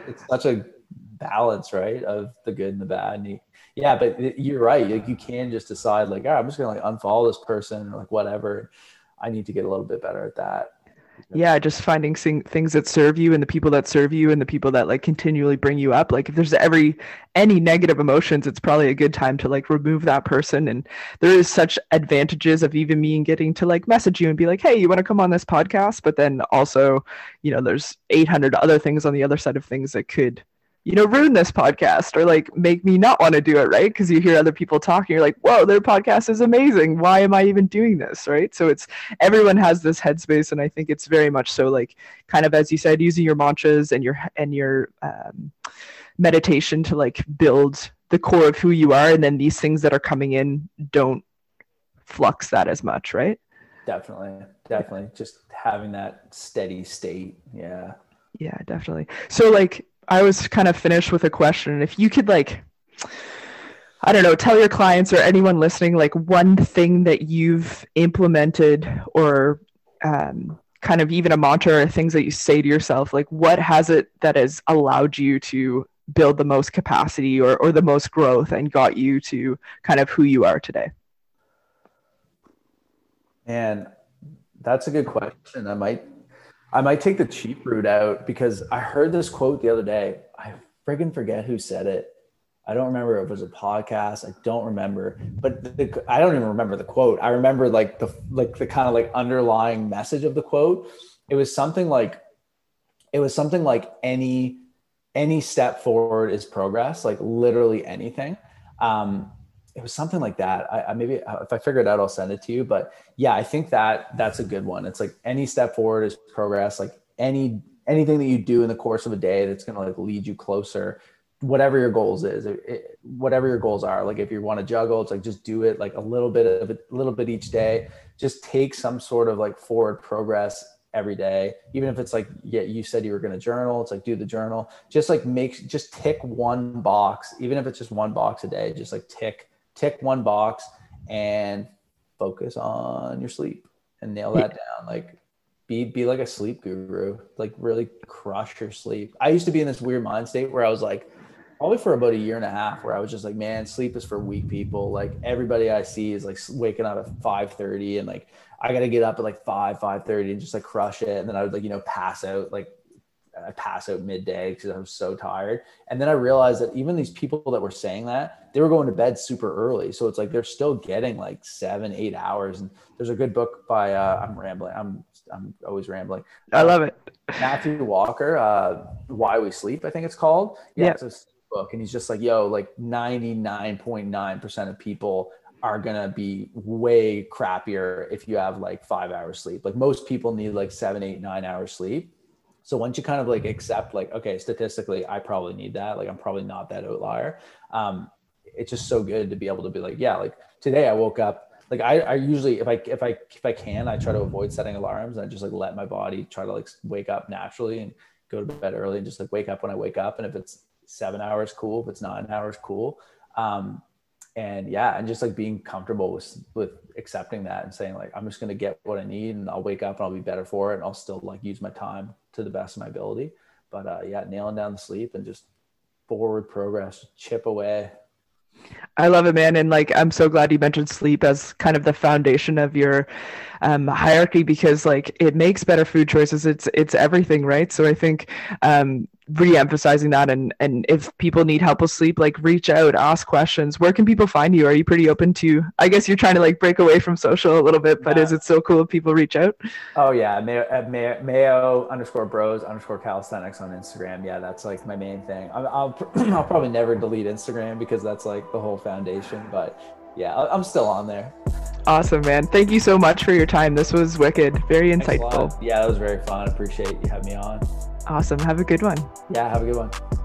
balance, right? Of the good and the bad. And yeah, but you're right. Like you can just decide like, all right, I'm just gonna like unfollow this person or like whatever. I need to get a little bit better at that. Yeah, just finding things that serve you, and the people that serve you, and the people that like continually bring you up. Like if there's any negative emotions, it's probably a good time to like remove that person. And there is such advantages of even me getting to like message you and be like, hey, you want to come on this podcast? But then also, you know, there's 800 other things on the other side of things that could, you know, ruin this podcast or like make me not want to do it, right? Because you hear other people talking, you're like, whoa, their podcast is amazing. Why am I even doing this, right? So it's, everyone has this headspace, and I think it's very much so like kind of, as you said, using your mantras and your meditation to like build the core of who you are, and then these things that are coming in don't flux that as much, right? Definitely. Just having that steady state. Yeah, definitely. So like, I was kind of finished with a question. If you could like, I don't know, tell your clients or anyone listening, like one thing that you've implemented or kind of even a mantra or things that you say to yourself, like what has it that has allowed you to build the most capacity or the most growth and got you to kind of who you are today? Man, that's a good question. I might take the cheap route out, because I heard this quote the other day. I friggin' forget who said it. I don't remember if it was a podcast. I don't remember, but I don't even remember the quote. I remember like the kind of like underlying message of the quote. It was something like any step forward is progress, like literally anything. It was something like that. I maybe if I figure it out, I'll send it to you. But yeah, I think that that's a good one. It's like any step forward is progress. Like anything that you do in the course of a day that's going to like lead you closer, whatever your goals is, whatever your goals are. Like if you want to juggle, it's like just do it like a little bit each day. Just take some sort of like forward progress every day. Even if it's like, yeah, you said you were going to journal, it's like, do the journal. Just like just tick one box. Even if it's just one box a day, just like tick one box and focus on your sleep and nail that down. Like be like a sleep guru, like really crush your sleep. I used to be in this weird mind state where I was like, probably for about a year and a half, where I was just like, man, sleep is for weak people. Like everybody I see is like waking up at 5:30 and like, I got to get up at like 5:30 and just like crush it. And then I would like, pass out, like I pass out midday because I was so tired. And then I realized that even these people that were saying that, they were going to bed super early. So it's like, they're still getting like 7-8 hours. And there's a good book by, I'm rambling. I'm always rambling. I love it. Matthew Walker, Why We Sleep, I think it's called. Yeah. It's a book. And he's just like, yo, like 99.9% of people are going to be way crappier if you have like 5 hours sleep. Like most people need like 7-8-9 hours sleep. So once you kind of like accept like, okay, statistically, I probably need that. Like I'm probably not that outlier. It's just so good to be able to be like, yeah, like today I woke up, like I usually, if I can, I try to avoid setting alarms. I just like let my body try to like wake up naturally and go to bed early and just like wake up when I wake up. And if it's 7 hours, cool. If it's 9 hours, cool. And yeah, and just like being comfortable with accepting that and saying like, I'm just going to get what I need and I'll wake up and I'll be better for it. And I'll still like use my time to the best of my ability. But yeah, nailing down the sleep and just forward progress, chip away. I love it, man. And like, I'm so glad you mentioned sleep as kind of the foundation of your hierarchy, because like it makes better food choices. It's everything, right? So I think re-emphasizing that, and if people need help with sleep, like reach out, ask questions. Where can people find you? Are you pretty open to, I guess you're trying to like break away from social a little bit, but is it so cool if people reach out? Oh yeah. Mayo_bros_calisthenics on Instagram. Yeah. That's like my main thing. I'll probably never delete Instagram because that's like the whole foundation, but yeah, I'm still on there. Awesome, man. Thank you so much for your time. This was wicked. Very insightful. Yeah, that was very fun. Appreciate you having me on. Awesome. Have a good one. Yeah, have a good one.